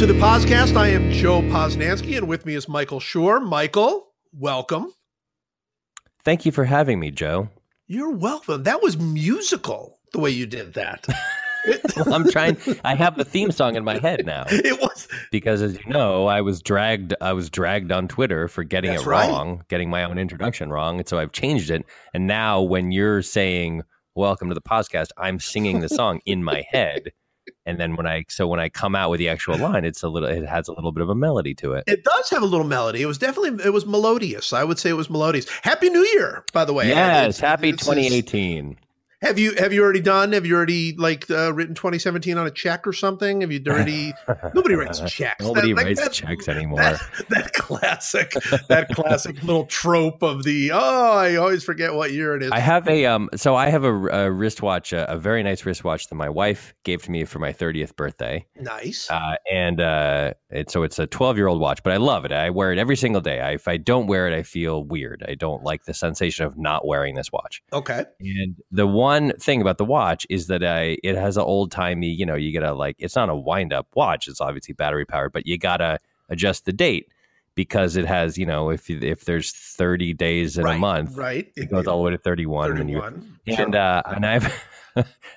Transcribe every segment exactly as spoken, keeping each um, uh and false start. to the podcast. I am Joe Posnanski, and with me is Michael Shore. Michael, welcome. Thank you for having me, Joe. You're welcome. That was musical, the way you did that. Well, I'm trying. I have the theme song in my head now. It was because, as you know, I was dragged. I was dragged on Twitter for getting it wrong, right. Getting my own introduction wrong, and so I've changed it. And now, when you're saying "Welcome to the podcast," I'm singing the song in my head, and then when I so when I come out with the actual line, it's a little. It has a little bit of a melody to it. It does have a little melody. It was definitely. It was melodious. I would say it was melodious. Happy New Year, by the way. Yes, I mean, happy twenty eighteen. Have you have you already done? Have you already like uh, written twenty seventeen on a check or something? Have you already? Nobody writes checks. Nobody that, writes that, checks anymore. That, that classic, that classic little trope of the oh, I always forget what year it is. I have a um, so I have a, a wristwatch, a, a very nice wristwatch that my wife gave to me for my thirtieth birthday. Nice. Uh, and uh, it, so it's a twelve year old watch, but I love it. I wear it every single day. I, if I don't wear it, I feel weird. I don't like the sensation of not wearing this watch. Okay. And the one. One thing about the watch is that uh, it has an old timey, you know, you gotta like, it's not a wind up watch. It's obviously battery powered, but you gotta adjust the date because it has, you know, if if there's thirty days in right, a month, right, it goes all the way to thirty-one. thirty-one. And, sure. and, uh, and I've,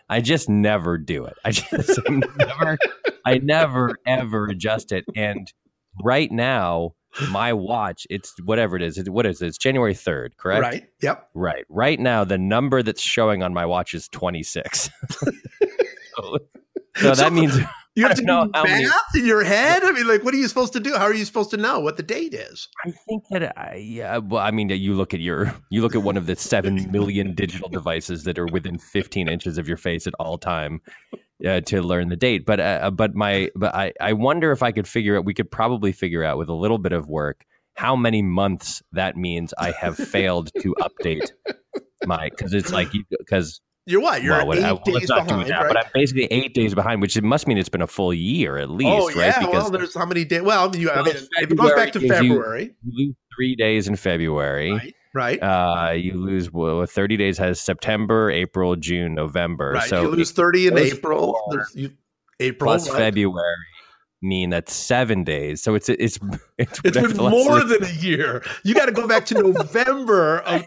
I just never do it. I just never, I never ever adjust it. And right now, my watch, it's whatever it is. It, what is it? It's January third, correct? Right. Yep. Right. Right now, the number that's showing on my watch is twenty-six. so, so, so that means you have to do math many, in your head. I mean, like, what are you supposed to do? How are you supposed to know what the date is? I think that I, yeah, well, I mean, you look at your, you look at one of the seven million digital devices that are within fifteen inches of your face at all time. Uh, to learn the date, but uh, but my but I, I wonder if I could figure out. We could probably figure out with a little bit of work how many months that means I have failed to update my because it's like because you're what you're well, eight I, well, days not behind, that, right? But I'm basically eight days behind, which it must mean it's been a full year at least, oh, yeah. Right? Because well, there's how many days? Well, you, I mean, if it goes back to February. You lose three days in February. Right. Right. Uh, you lose well, thirty days has September, April, June, November. Right. So you lose thirty in April. You, April plus right. February mean that's seven days. So it's it's it's, it's been more than than a year. You got to go back to November of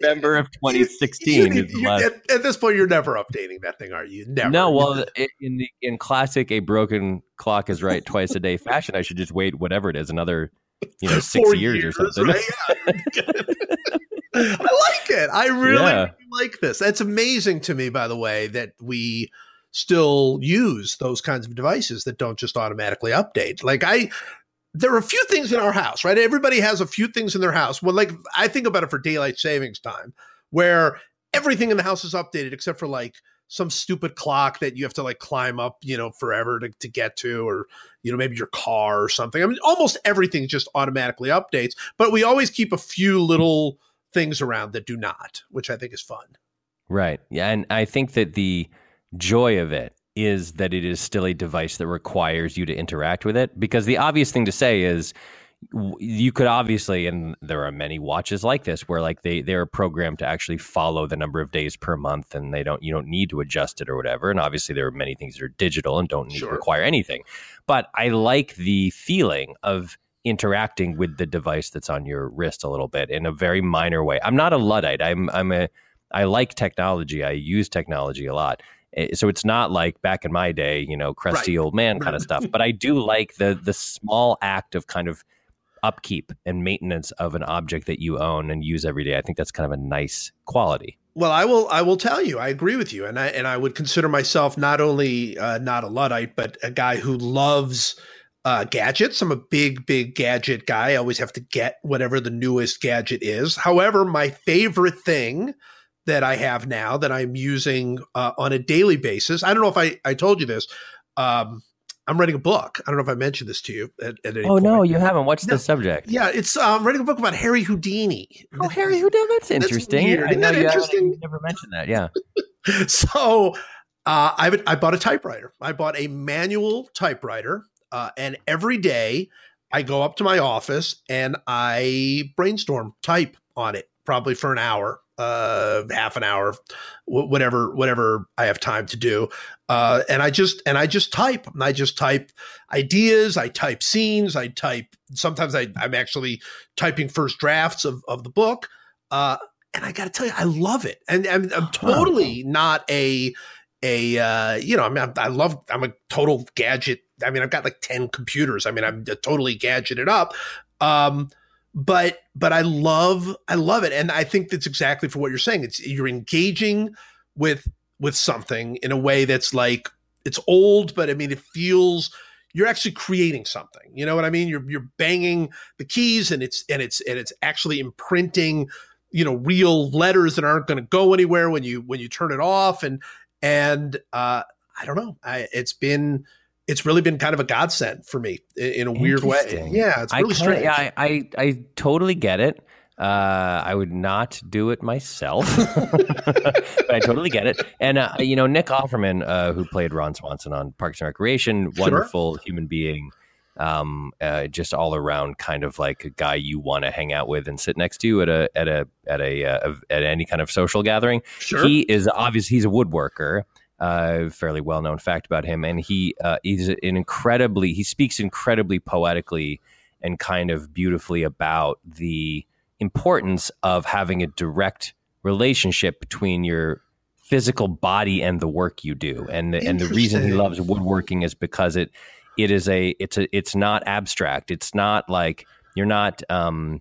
November of twenty sixteen. You, you, you, at, at this point, you're never updating that thing, are you? Never. No. Well, in the, in classic a broken clock is right twice a day fashion, I should just wait whatever it is another. You know, six years, years or something. Right? Yeah. I like it. I really, yeah. really like this. That's amazing to me, by the way, that we still use those kinds of devices that don't just automatically update. Like I, there are a few things in our house, right? Everybody has a few things in their house. Well, like I think about it for daylight savings time, where everything in the house is updated except for like some stupid clock that you have to like climb up, you know, forever to, to get to, or, you know, maybe your car or something. I mean, almost everything just automatically updates, but we always keep a few little things around that do not, which I think is fun. Right. Yeah. And I think that the joy of it is that it is still a device that requires you to interact with it, because the obvious thing to say is, you could obviously, and there are many watches like this where like they, they're programmed to actually follow the number of days per month, and they don't, you don't need to adjust it or whatever. And obviously there are many things that are digital and don't need sure. to require anything, but I like the feeling of interacting with the device that's on your wrist a little bit in a very minor way. I'm not a Luddite. I'm, I'm a, I like technology. I use technology a lot. So it's not like back in my day, you know, crusty right. old man kind of stuff, but I do like the, the small act of kind of upkeep and maintenance of an object that you own and use every day. I think that's kind of a nice quality. Well, I will, I will tell you, I agree with you. And I, and I would consider myself not only uh, not a Luddite, but a guy who loves uh, gadgets. I'm a big, big gadget guy. I always have to get whatever the newest gadget is. However, my favorite thing that I have now that I'm using uh, on a daily basis, I don't know if I, I told you this, um, I'm writing a book. I don't know if I mentioned this to you at, at any Oh, point. No, you haven't. What's no, the subject? Yeah, it's I'm um, writing a book about Harry Houdini. Oh, Harry Houdini. That's interesting. That's Isn't that interesting? You never mentioned that, yeah. so uh, I, I bought a typewriter. I bought a manual typewriter, uh, and every day I go up to my office and I brainstorm type on it, probably for an hour. uh, half an hour, whatever, whatever I have time to do. Uh, and I just, and I just type, and I just type ideas. I type scenes. I type, sometimes I, I'm actually typing first drafts of, of the book. Uh, and I got to tell you, I love it. And, and I'm totally not a, a, uh, you know, I mean, I, I love, I'm a total gadget. I mean, I've got like ten computers. I mean, I'm totally gadgeted up. Um, But but I love I love it, and I think that's exactly for what you're saying. It's you're engaging with with something in a way that's like it's old, but I mean it feels you're actually creating something. You know what I mean? You're you're banging the keys, and it's and it's and it's actually imprinting, you know, real letters that aren't going to go anywhere when you when you turn it off. And and uh, I don't know. I, it's been. It's really been kind of a godsend for me in a weird way. Yeah, it's really I strange. Yeah, I, I, I totally get it. Uh, I would not do it myself, but I totally get it. And, uh, you know, Nick Offerman, uh, who played Ron Swanson on Parks and Recreation, wonderful sure. human being, um, uh, just all around kind of like a guy you want to hang out with and sit next to at a at a at a uh, at any kind of social gathering. Sure. He is obviously he's a woodworker. Uh, fairly well-known fact about him, and he uh, he's an incredibly he speaks incredibly poetically and kind of beautifully about the importance of having a direct relationship between your physical body and the work you do. And and the reason he loves woodworking is because it it is a it's a it's not abstract. It's not like you're not um,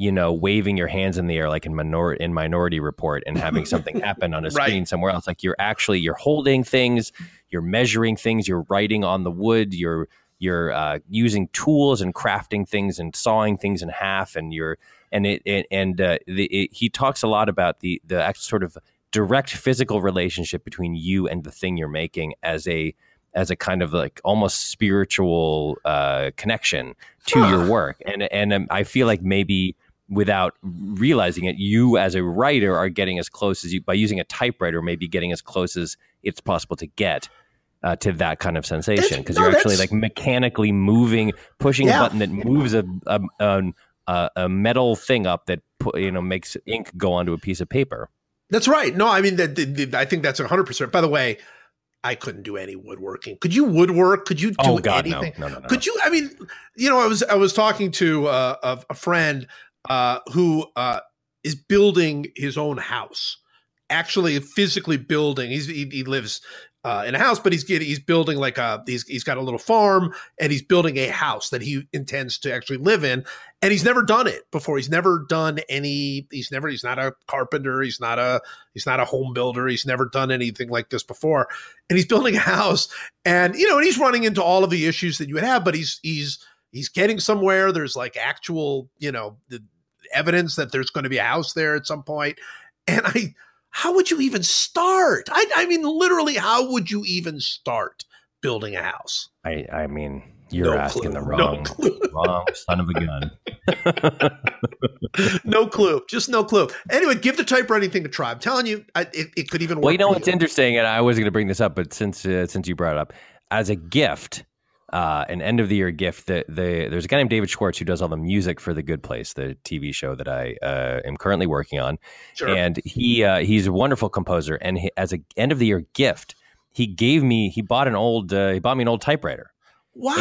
you know, waving your hands in the air like in, minor- in Minority Report and having something happen on a right. screen somewhere else. Like you're actually, you're holding things, you're measuring things, you're writing on the wood, you're you're uh, using tools and crafting things and sawing things in half. And you're and it, it and uh, the, it, he talks a lot about the the sort of direct physical relationship between you and the thing you're making as a as a kind of like almost spiritual uh, connection to huh. your work. And and um, I feel like maybe. Without realizing it, you as a writer are getting as close as you by using a typewriter, maybe getting as close as it's possible to get uh, to that kind of sensation. Because no, you're actually like mechanically moving, pushing yeah. a button that moves a, a, a, a metal thing up that, you know, makes ink go onto a piece of paper. That's right. No, I mean, the, the, the, I think that's one hundred percent. By the way, I couldn't do any woodworking. Could you woodwork? Could you do oh, God, anything? No. No, no, no. Could you, I mean, you know, I was, I was talking to uh, a, a friend Uh, who uh, is building his own house, actually physically building. He's, he, he lives uh, in a house, but he's getting, he's building like a, he's, he's got a little farm and he's building a house that he intends to actually live in. And he's never done it before. He's never done any, he's never, he's not a carpenter. He's not a, he's not a home builder. He's never done anything like this before. And he's building a house and, you know, and he's running into all of the issues that you would have, but he's, he's, he's getting somewhere. There's like actual, you know, the, evidence that there's going to be a house there at some point. And I, how would you even start? I, I mean, literally, how would you even start building a house? I, I mean, you're no asking clue. the wrong, no wrong son of a gun. No clue. Just no clue. Anyway, give the typewriting thing a try. I'm telling you, I, it, it could even work. Well, you know, what's interesting, and I was going to bring this up, but since, uh, since you brought it up, as a gift, Uh, an end of the year gift that the, there's a guy named David Schwartz who does all the music for The Good Place, the T V show that I uh, am currently working on. Sure. And he uh, he's a wonderful composer. And he, as a end of the year gift, he gave me he bought an old uh, he bought me an old typewriter. Wow.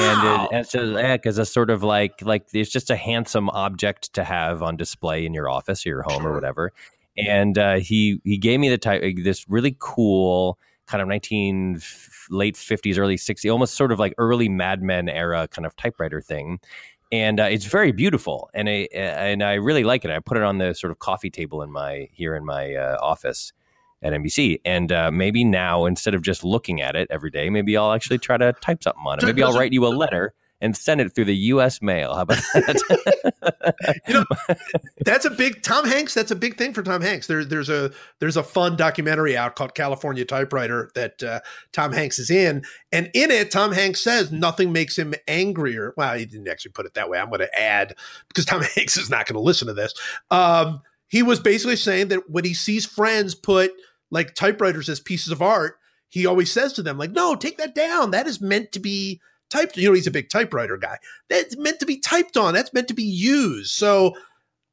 And it, as a sort of like like it's just a handsome object to have on display in your office or your home sure. or whatever. And uh, he he gave me the type this really cool. kind of nineteen late fifties, early sixties, almost sort of like early Mad Men era kind of typewriter thing. And uh, it's very beautiful. And I, and I really like it. I put it on the sort of coffee table in my, here in my uh, office at N B C. And uh, maybe now, instead of just looking at it every day, maybe I'll actually try to type something on it. Maybe I'll write you a letter and send it through the U S mail. How about that? You know, that's a big Tom Hanks. That's a big thing for Tom Hanks. There, there's a there's a fun documentary out called California Typewriter that uh, Tom Hanks is in, and in it, Tom Hanks says nothing makes him angrier. Well, he didn't actually put it that way. I'm going to add because Tom Hanks is not going to listen to this. Um, he was basically saying that when he sees friends put like typewriters as pieces of art, he always says to them like, "No, take that down. That is meant to be." Typed, you know, he's a big typewriter guy. That's meant to be typed on. That's meant to be used. So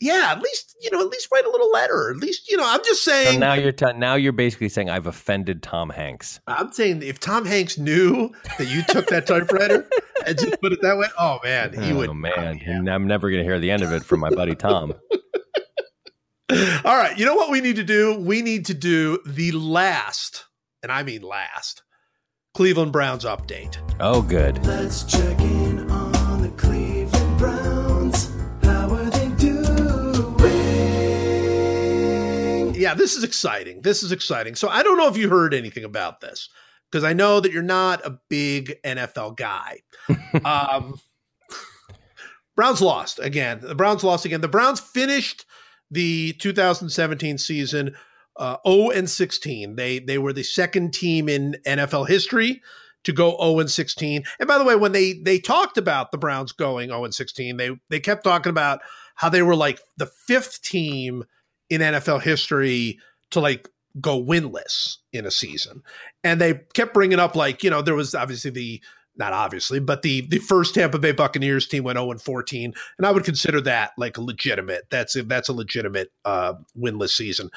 Yeah, at least, you know, at least write a little letter. At least, you know, I'm just saying. So now you're t- now you're basically saying I've offended Tom Hanks. I'm saying if Tom Hanks knew that you took that typewriter and just put it that way, oh man, he oh, would. Oh man, oh, I'm never going to hear the end of it from my buddy Tom. All right, you know what we need to do? We need to do the last, and I mean last, Cleveland Browns update. Oh, good. Let's check in on the Cleveland Browns. How are they doing? Yeah, this is exciting. This is exciting. So I don't know if you heard anything about this, because I know that you're not a big N F L guy. um, Browns lost again. The Browns lost again. The Browns finished the two thousand seventeen season uh, oh and sixteen. They they were the second team in N F L history to go oh and sixteen. And by the way, when they they talked about the Browns going oh and sixteen, they they kept talking about how they were like the fifth team in N F L history to like go winless in a season. And they kept bringing up, like, you know, there was obviously the not obviously, but the the first Tampa Bay Buccaneers team went oh and fourteen, and I would consider that like legitimate. That's a, that's a legitimate uh, winless season.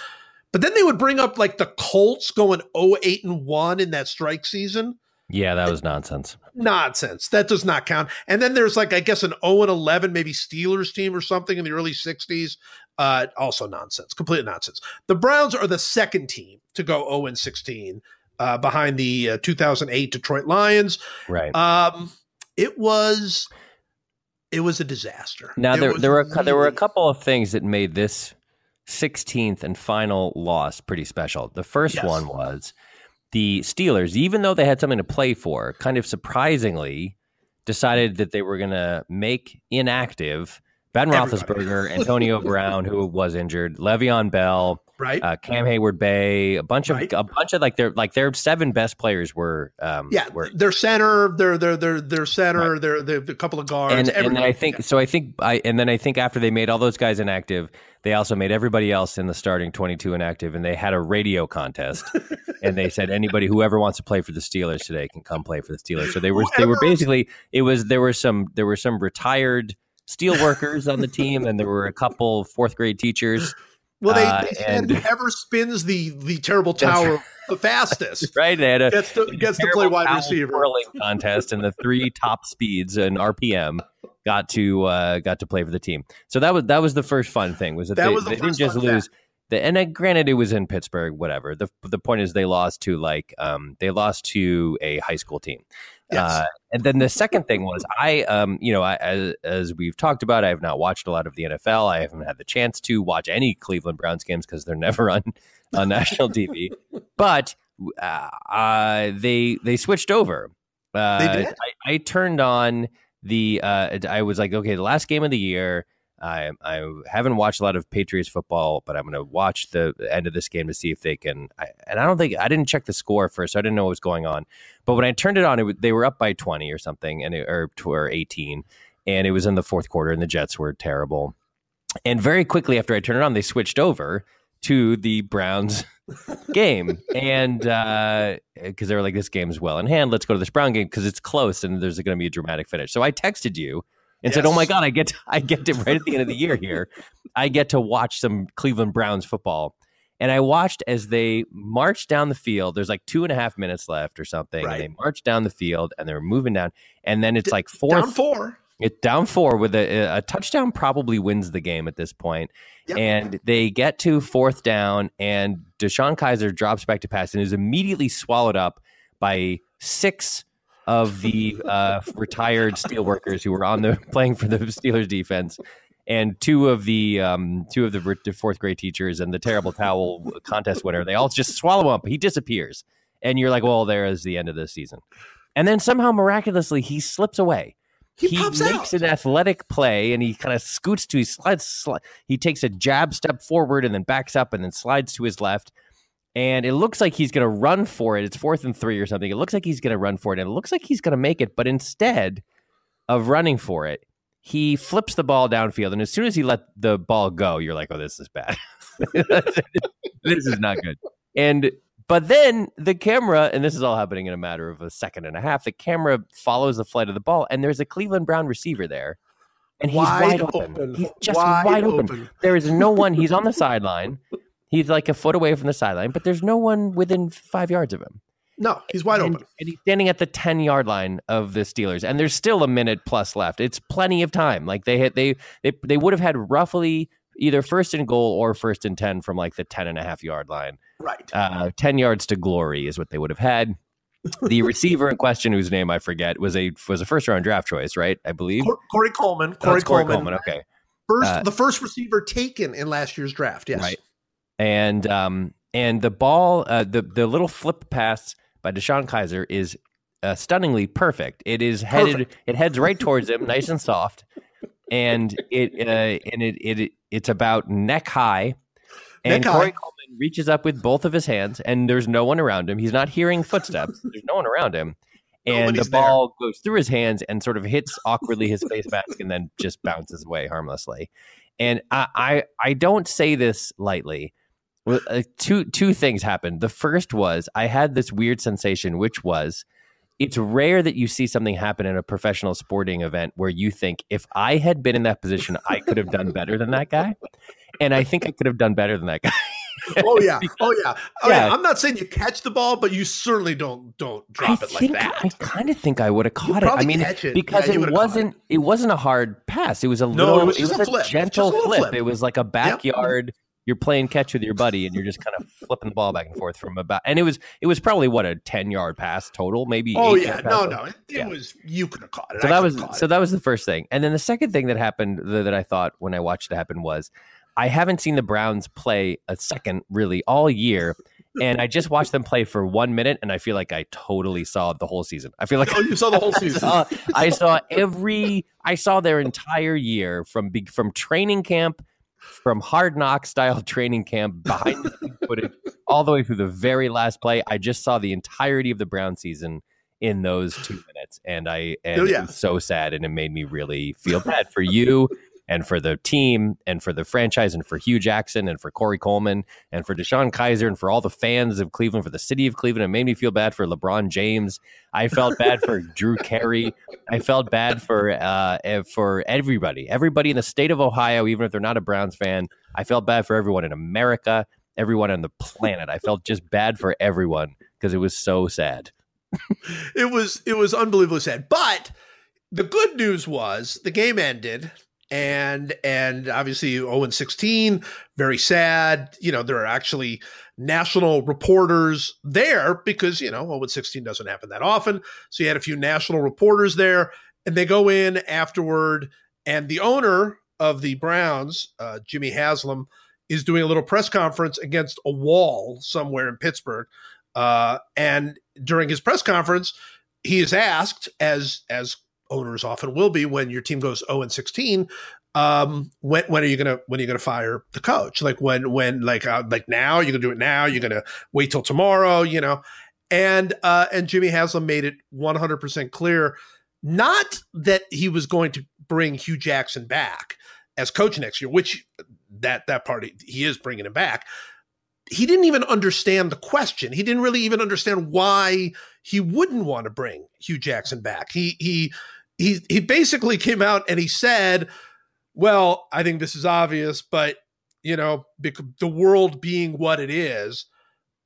But then they would bring up like the Colts going oh eight and one in that strike season. Yeah, that was nonsense. Nonsense. That does not count. And then there's like, I guess, an oh and eleven, maybe Steelers team or something in the early sixties. Uh, also nonsense. Complete nonsense. The Browns are the second team to go oh and sixteen. Uh, behind the uh, two thousand eight Detroit Lions. Right. Um, it was it was a disaster. Now, there there were, really... there were a couple of things that made this sixteenth and final loss pretty special. The first yes. one was the Steelers, even though they had something to play for, kind of surprisingly decided that they were going to make inactive Ben Everybody. Roethlisberger, Antonio Brown, who was injured, Le'Veon Bell, right, uh, Cam Hayward Bay, a bunch of right. a bunch of like their like their seven best players were um, yeah, were, their center, their their their their center, right. their, their, their couple of guards, and, and then I think yeah. so. I think I and then I think after they made all those guys inactive, they also made everybody else in the starting twenty-two inactive, and they had a radio contest, and they said anybody whoever wants to play for the Steelers today can come play for the Steelers. So they were Whatever. they were basically it was there were some there were some retired steel workers on the team, and there were a couple fourth grade teachers. Well, they, they uh, and, said whoever spins the the terrible tower the fastest, right? They had a gets to, gets to play wide receiver whirling contest, and the three top speeds and R P M got to uh, got to play for the team. So that was that was the first fun thing was that, that they, was the they didn't just lose. The, and uh, granted, it was in Pittsburgh, whatever. The the point is they lost to like um they lost to a high school team. Yes. Uh, and then the second thing was I, um, you know, I, as, as we've talked about, I have not watched a lot of the N F L. I haven't had the chance to watch any Cleveland Browns games because they're never on, on national T V. But uh, uh, they they switched over. Uh, they did? I, I turned on the uh, I was like, OK, the last game of the year. I I haven't watched a lot of Patriots football, but I'm going to watch the end of this game to see if they can. I, and I don't think I didn't check the score first. So I didn't know what was going on. But when I turned it on, it, they were up by twenty or something, and it, or, or eighteen, and it was in the fourth quarter, and the Jets were terrible. And very quickly after I turned it on, they switched over to the Browns game, and because uh, they were like, this game is well in hand. Let's go to this Brown game because it's close, and there's going to be a dramatic finish. So I texted you. And yes. said, "Oh my God, I get to, I get to right at the end of the year here. I get to watch some Cleveland Browns football." And I watched as they marched down the field. There's like two and a half minutes left or something. Right. And they marched down the field and they're moving down. And then it's like four, down four. It's down four with a, a touchdown. Probably wins the game at this point. Yep. And they get to fourth down, and Deshaun Kizer drops back to pass and is immediately swallowed up by six of the uh, retired steelworkers who were on the playing for the Steelers defense, and two of the um, two of the fourth grade teachers and the terrible towel contest winner. They all just swallow up. He disappears, and you're like, "Well, there is the end of this season." And then somehow miraculously, he slips away. He, he pops makes out. An athletic play, and he kind of scoots to his slides. Sli- he takes a jab step forward, and then backs up, and then slides to his left. And it looks like he's going to run for it. It's fourth and three or something. It looks like he's going to run for it. And it looks like he's going to make it. But instead of running for it, he flips the ball downfield. And as soon as he let the ball go, you're like, oh, this is bad. This is not good. And but then the camera, and this is all happening in a matter of a second and a half, the camera follows the flight of the ball. And there's a Cleveland Brown receiver there and he's wide, wide open. open. He's just wide, wide open. open. There is no one. He's on the sideline. He's like a foot away from the sideline, but there's no one within five yards of him. No, he's wide and, open. And he's standing at the ten-yard line of the Steelers, and there's still a minute plus left. It's plenty of time. Like they hit, they they they would have had roughly either first and goal or first and ten from like the ten and a half yard line. Right. Uh, ten yards to glory is what they would have had. The receiver in question, whose name I forget, was a was a first round draft choice, right? I believe Corey Coleman. Corey, oh, Corey Coleman. Coleman. Okay. First, uh, the first receiver taken in last year's draft. Yes. Right. And um and the ball, uh, the the little flip pass by Deshaun Kizer is uh, stunningly perfect. It is headed. Perfect. It heads right towards him, nice and soft, and it uh, and it it it's about neck high. And neck Corey high. Coleman reaches up with both of his hands, and there's no one around him. He's not hearing footsteps. There's no one around him, and Nobody's the ball there. goes through his hands and sort of hits awkwardly his face mask, and then just bounces away harmlessly. And I I, I don't say this lightly. Well, uh, two two things happened. The first was I had this weird sensation, which was it's rare that you see something happen in a professional sporting event where you think, if I had been in that position, I could have done better than that guy. And I think I could have done better than that guy. oh, yeah. oh, yeah. Oh, yeah. yeah. I'm not saying you catch the ball, but you certainly don't don't drop I it think, like that. I kind of think I would have caught it. I mean, it. because yeah, it wasn't it. it wasn't a hard pass. It was a little no, it was, just it was a, a gentle just a flip. flip. It was like a backyard. Yep. You're playing catch with your buddy, and you're just kind of flipping the ball back and forth from about. And it was it was probably what a ten yard pass total, maybe. Oh yeah, no, no, it, it yeah. was you could have caught it. So I that was so it. that was the first thing, and then the second thing that happened that, that I thought when I watched it happen was, I haven't seen the Browns play a second really all year, and I just watched them play for one minute, and I feel like I totally saw the whole season. I feel like oh, you saw the whole season. I, saw, I saw every, I saw their entire year from from training camp. From Hard Knock style training camp behind the footage all the way through the very last play. I just saw the entirety of the Brown season in those two minutes, and I and oh, yeah. it was so sad, and it made me really feel bad for you and for the team and for the franchise and for Hugh Jackson and for Corey Coleman and for Deshaun Kizer and for all the fans of Cleveland, for the city of Cleveland. It made me feel bad for LeBron James. I felt bad for Drew Carey. I felt bad for uh, for everybody, everybody in the state of Ohio, even if they're not a Browns fan. I felt bad for everyone in America, everyone on the planet. I felt just bad for everyone because it was so sad. It was it was unbelievably sad. But the good news was the game ended. And and obviously oh and sixteen, very sad. You know, there are actually national reporters there because, you know, oh and sixteen doesn't happen that often. So you had a few national reporters there, and they go in afterward. And the owner of the Browns, uh, Jimmy Haslam, is doing a little press conference against a wall somewhere in Pittsburgh. Uh, and during his press conference, he is asked, as as owners often will be when your team goes oh and sixteen. Um, when when are you gonna when are you gonna fire the coach? Like when when like uh, like now you're gonna do it now. You're gonna wait till tomorrow, you know. And uh, and Jimmy Haslam made it one hundred percent clear, not that he was going to bring Hugh Jackson back as coach next year, which that that party he is bringing him back. He didn't even understand the question. He didn't really even understand why he wouldn't want to bring Hugh Jackson back. He he. He he basically came out and he said, well, I think this is obvious, but, you know, the world being what it is,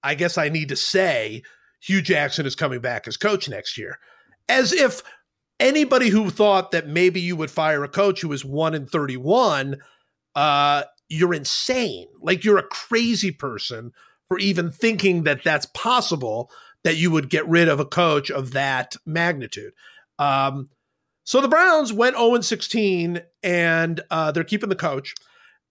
I guess I need to say Hugh Jackson is coming back as coach next year. As if anybody who thought that maybe you would fire a coach who is one and thirty-one, uh, you're insane. Like, you're a crazy person for even thinking that that's possible, that you would get rid of a coach of that magnitude. Um So the Browns went oh and sixteen, and uh, they're keeping the coach,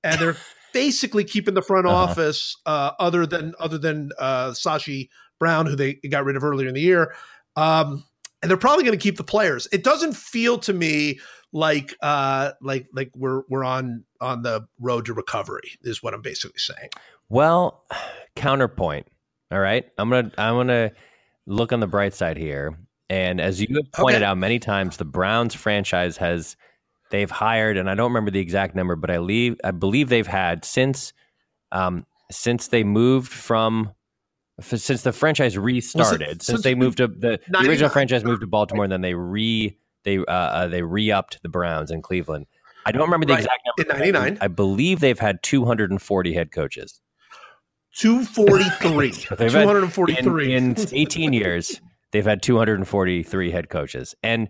and they're basically keeping the front uh-huh. office, uh, other than other than uh, Sashi Brown, who they got rid of earlier in the year. Um, and they're probably going to keep the players. It doesn't feel to me like uh, like like we're we're on on the road to recovery, is what I'm basically saying. Well, counterpoint. All right, I'm gonna I'm gonna look on the bright side here. And as you have pointed okay. out many times, the Browns franchise has, they've hired, and I don't remember the exact number, but I leave, I believe they've had since, um, since they moved from, f- since the franchise restarted, well, since, since they moved to the, the original franchise moved to Baltimore, and then they re, they, uh, uh, they re-upped the Browns in Cleveland. I don't remember the right. exact number. In ninety-nine. I believe they've had two hundred forty head coaches. two forty-three. So two hundred forty-three. Had, in, in eighteen years, they've had two hundred forty-three head coaches. And,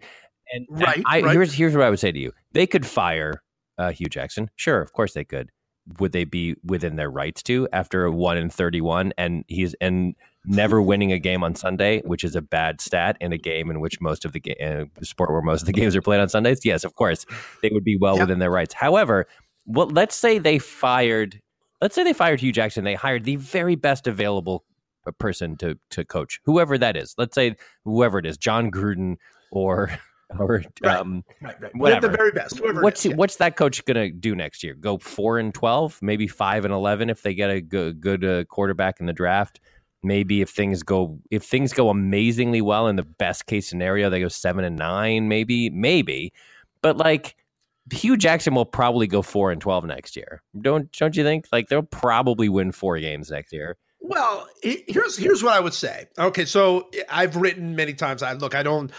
and, right, and I, right. here's here's what I would say to you. They could fire uh, Hugh Jackson. Sure, of course they could. Would they be within their rights to after a one in thirty-one and he's and never winning a game on Sunday, which is a bad stat in a game in which most of the ga- sport where most of the games are played on Sundays? Yes, of course they would be well yep. within their rights. However, well, let's say they fired, let's say they fired Hugh Jackson. They hired the very best available person to, to coach, whoever that is. Let's say whoever it is, John Gruden or, or right, um, right, right. whatever. The very best. What's, is, yeah. what's that coach going to do next year? Go four and twelve, maybe five and eleven if they get a good, good uh, quarterback in the draft. Maybe if things go if things go amazingly well in the best case scenario, they go seven and nine, maybe, maybe. But like Hugh Jackson will probably go four and twelve next year. Don't don't you think? Like they'll probably win four games next year. Well, here's here's what I would say. Okay, so I've written many times. I look, I don't.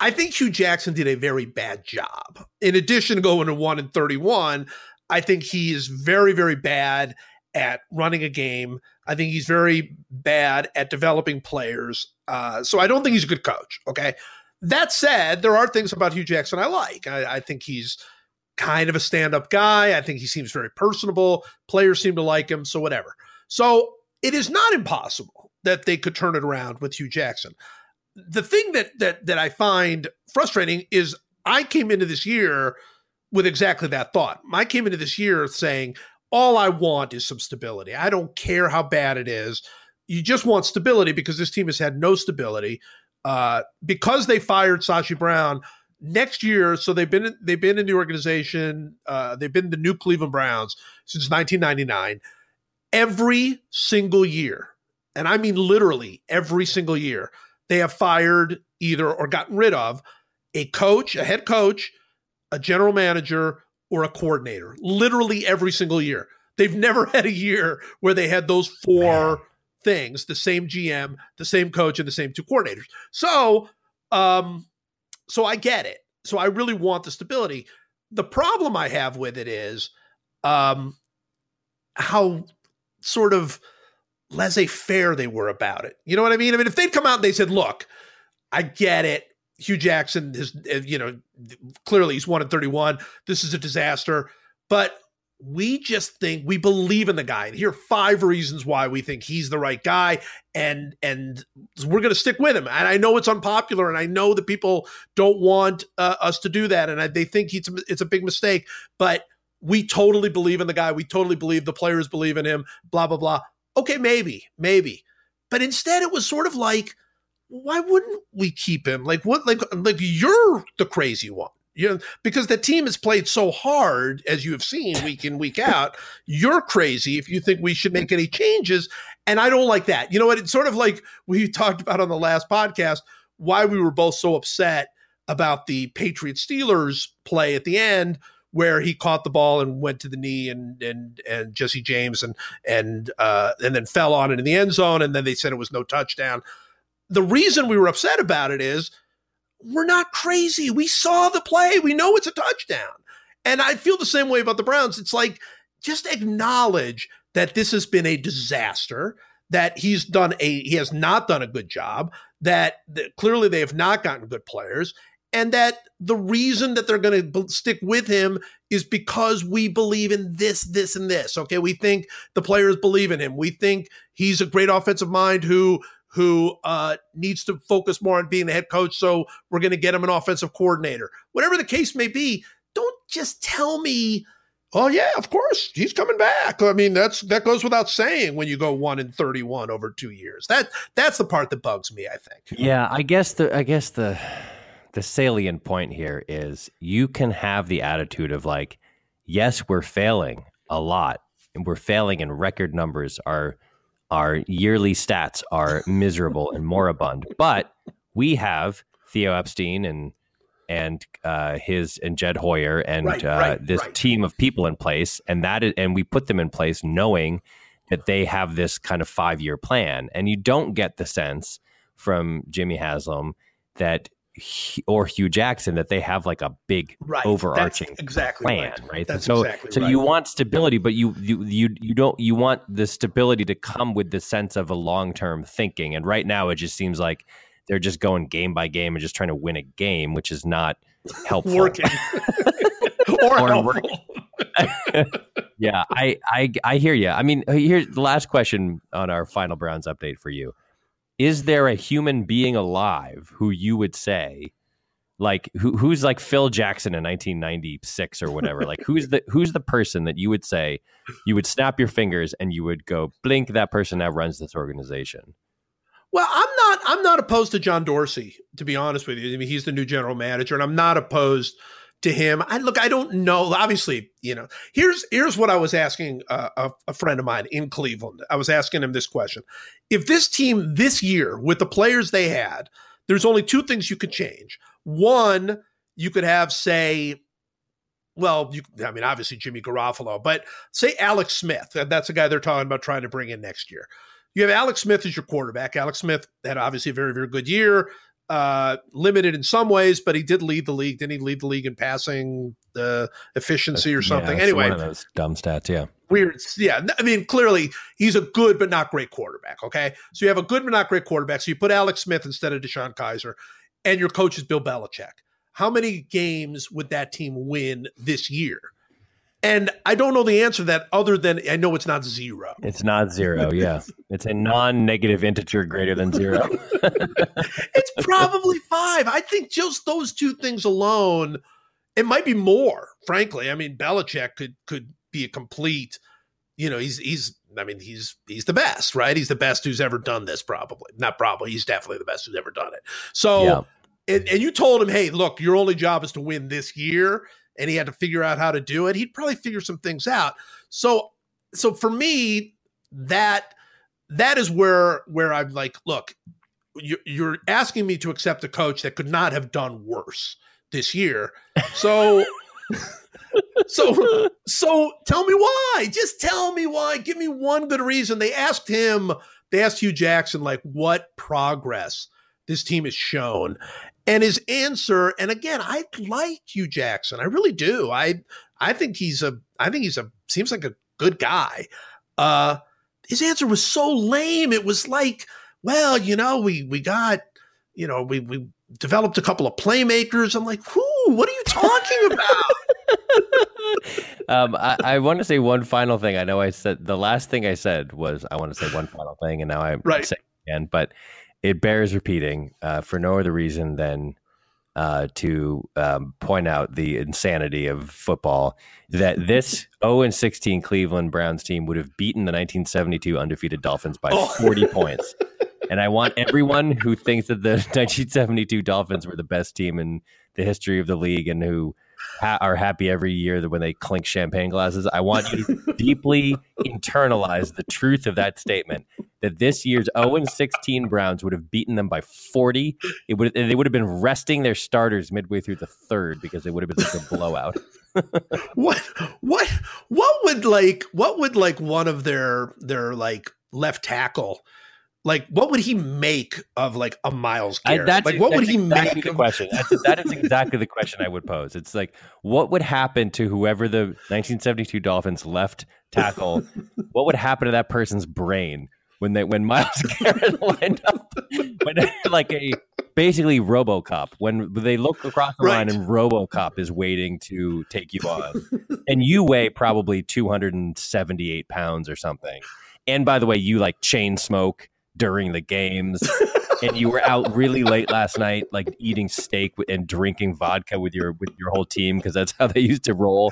I think Hugh Jackson did a very bad job. In addition to going to one and thirty-one, I think he is very, very bad at running a game. I think he's very bad at developing players. Uh, so I don't think he's a good coach. Okay. That said, there are things about Hugh Jackson I like. I, I think he's kind of a stand-up guy. I think he seems very personable. Players seem to like him. So whatever. So it is not impossible that they could turn it around with Hugh Jackson. The thing that that that I find frustrating is I came into this year with exactly that thought. I came into this year saying, all I want is some stability. I don't care how bad it is. You just want stability because this team has had no stability. Uh, because they fired Sashi Brown next year, so they've been in, they've been in the organization, uh, they've been the new Cleveland Browns since nineteen ninety-nine. Every single year, and I mean literally every single year, they have fired either or gotten rid of a coach, a head coach, a general manager, or a coordinator. Literally every single year. They've never had a year where they had those four things, the same G M, the same coach, and the same two coordinators. So, um, so I get it. So I really want the stability. The problem I have with it is um, how sort of laissez-faire they were about it. You know what I mean? I mean, if they'd come out and they said, look, I get it. Hugh Jackson is, you know, clearly he's one in thirty-one. This is a disaster, but we just think we believe in the guy. And here are five reasons why we think he's the right guy. And, and we're going to stick with him. And I know it's unpopular and I know that people don't want uh, us to do that. And I, they think it's, it's a big mistake, but we totally believe in the guy. We totally believe the players believe in him, blah, blah, blah. Okay, maybe, maybe. But instead it was sort of like, why wouldn't we keep him? Like what? Like like you're the crazy one, you know, because the team has played so hard, as you have seen week in week out. You're crazy if you think we should make any changes, and I don't like that. You know what? It's sort of like we talked about on the last podcast why we were both so upset about the Patriots Steelers play at the end, where he caught the ball and went to the knee and and and Jesse James and and uh, and then fell on it in the end zone, and then they said it was no touchdown. The reason we were upset about it is we're not crazy. We saw the play. We know it's a touchdown. And I feel the same way about the Browns. It's like, just acknowledge that this has been a disaster, that he's done a, he has not done a good job, that, that clearly they have not gotten good players, and that the reason that they're going to b- stick with him is because we believe in this, this, and this. Okay. We think the players believe in him. We think he's a great offensive mind who, who uh, needs to focus more on being the head coach, so we're going to get him an offensive coordinator. Whatever the case may be, don't just tell me, oh, yeah, of course, he's coming back. I mean, that's that goes without saying when you go one in thirty-one over two years. That That's the part that bugs me, I think. Yeah, I guess the I guess the the salient point here is you can have the attitude of like, yes, we're failing a lot, and we're failing in record numbers are – our yearly stats are miserable and moribund, but we have Theo Epstein and and uh, his and Jed Hoyer and right, uh, right, this right. team of people in place, and that is, and we put them in place knowing that they have this kind of five year plan. And you don't get the sense from Jimmy Haslam that or Hugh Jackson, that they have like a big right. overarching That's exactly plan, right? right? That's so, exactly so right. you want stability, but you, you you you don't you want the stability to come with the sense of a long-term thinking. And right now, it just seems like they're just going game by game and just trying to win a game, which is not helpful. Working or, or helpful. yeah, I, I I hear you. I mean, here's the last question on our final Browns update for you. Is there a human being alive who you would say, like, who who's like Phil Jackson in nineteen ninety-six or whatever? Like, who's the who's the person that you would say you would snap your fingers and you would go, blink, that person now runs this organization? Well, I'm not I'm not opposed to John Dorsey, to be honest with you. I mean, he's the new general manager, and I'm not opposed to him. I look, I don't know. Obviously, you know, here's here's what I was asking uh, a, a friend of mine in Cleveland. I was asking him this question. If this team this year, with the players they had, there's only two things you could change. One, you could have, say, well, you, I mean, obviously Jimmy Garoppolo, but say Alex Smith. That's the guy they're talking about trying to bring in next year. You have Alex Smith as your quarterback. Alex Smith had obviously a very, very good year. Uh, limited in some ways, but he did lead the league. Didn't he lead the league in passing uh, efficiency or something? Yeah, anyway, one of those dumb stats, yeah. Weird, yeah. I mean, clearly he's a good but not great quarterback, okay? So you have a good but not great quarterback. So you put Alex Smith instead of Deshaun Kizer, and your coach is Bill Belichick. How many games would that team win this year? And I don't know the answer to that other than I know it's not zero. It's not zero, yeah. It's a non-negative integer greater than zero. It's probably five. I think just those two things alone, it might be more, frankly. I mean, Belichick could could be a complete, you know, he's he's I mean, he's he's the best, right? He's the best who's ever done this, probably. Not probably, he's definitely the best who's ever done it. So yeah. and, and you told him, hey, look, your only job is to win this year. And he had to figure out how to do it. He'd probably figure some things out. So, so for me, that that is where where I'm like, look, you're, you're asking me to accept a coach that could not have done worse this year. So, so, so tell me why. Just tell me why. Give me one good reason. They asked him. They asked Hugh Jackson, like, what progress this team has shown. And his answer, and again, I like Hugh Jackson. I really do. I I think he's a I think he's a seems like a good guy. Uh, his answer was so lame. It was like, well, you know, we we got, you know, we we developed a couple of playmakers. I'm like, whoo, what are you talking about? um, I, I want to say one final thing. I know I said the last thing I said was I want to say one final thing, and now I'm right. saying it again, but it bears repeating uh, for no other reason than uh, to um, point out the insanity of football, that this oh and sixteen Cleveland Browns team would have beaten the nineteen seventy-two undefeated Dolphins by oh. forty points. And I want everyone who thinks that the nineteen seventy-two Dolphins were the best team in the history of the league and who ha- are happy every year that when they clink champagne glasses, I want you to deeply internalize the truth of that statement. That this year's oh and sixteen Browns would have beaten them by forty. It would they would have been resting their starters midway through the third because it would have been such a blowout. what what what would like what would like one of their their like left tackle, like what would he make of like a Myles Garrett? Like what that's would he exactly make the of- question? That's, that is exactly the question I would pose. It's like, what would happen to whoever the nineteen seventy-two Dolphins left tackle? What would happen to that person's brain? When they when Myles Garrett lined up, when like a basically RoboCop, when they look across the right. line and RoboCop is waiting to take you on, and you weigh probably two hundred and seventy eight pounds or something, and by the way, you like chain smoke during the games, and you were out really late last night, like eating steak and drinking vodka with your with your whole team because that's how they used to roll,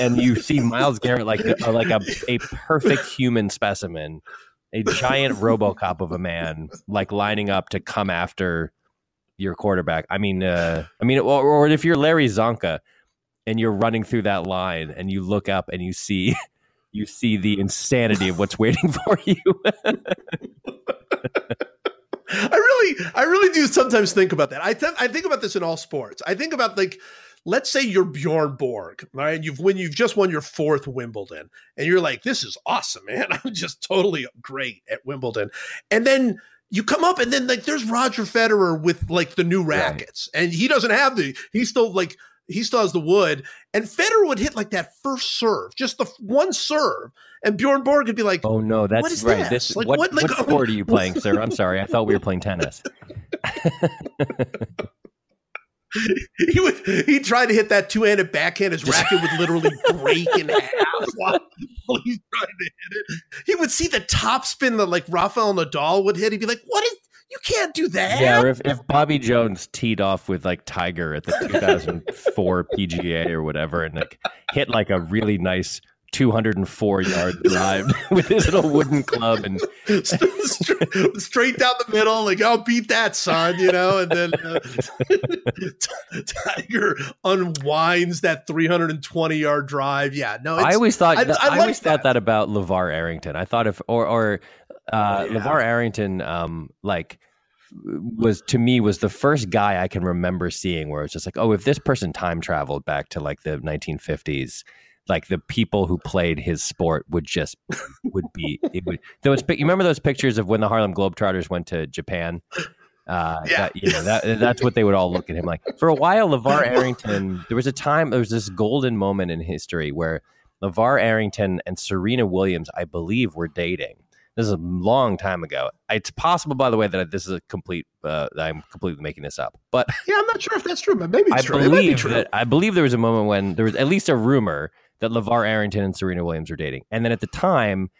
and you see Myles Garrett like a, like a a perfect human specimen. A giant RoboCop of a man, like lining up to come after your quarterback. I mean, uh, I mean, or, or if you're Larry Zonka and you're running through that line, and you look up and you see, you see the insanity of what's waiting for you. I really, I really do sometimes think about that. I th- I think about this in all sports. I think about like, let's say you're Bjorn Borg, right? You've win, you've just won your fourth Wimbledon, and you're like, "This is awesome, man! I'm just totally great at Wimbledon." And then you come up and then like there's Roger Federer with like the new rackets, right. and he doesn't have the, he's still like, he still has the wood, and Federer would hit like that first serve, just the one serve, and Bjorn Borg would be like, "Oh no, that's what is right. This, this like, what, what, like, what sport are you playing, sir? I'm sorry, I thought we were playing tennis." He would. He tried to hit that two-handed backhand. His racket would literally break in half while he's trying to hit it. He would see the topspin that like Rafael Nadal would hit. He'd be like, "What is? You can't do that." Yeah, or if, if Bobby Jones teed off with like Tiger at the two thousand four P G A or whatever, and like hit like a really nice two hundred four yard drive with his little wooden club and straight, straight down the middle, like I'll beat that, son, you know. And then uh, Tiger unwinds that three hundred twenty yard drive. Yeah, no, it's, I always thought I, I, I always thought that. that about LeVar Arrington. I thought if or or uh, oh, yeah. LeVar Arrington, um, like. was to me was the first guy I can remember seeing where it's just like, oh, if this person time traveled back to like the nineteen fifties, like the people who played his sport would just would be it would there was you remember those pictures of when the Harlem Globetrotters went to Japan? Uh yeah. that, you know, that that's what they would all look at him like. For a while, LeVar Arrington, there was a time there was this golden moment in history where LeVar Arrington and Serena Williams, I believe, were dating. This is a long time ago. It's possible, by the way, that this is a complete. Uh, I'm completely making this up, but yeah, I'm not sure if that's true. But maybe it's I true. Believe it might be true. That, I believe there was a moment when there was at least a rumor that LeVar Arrington and Serena Williams were dating, and then at the time,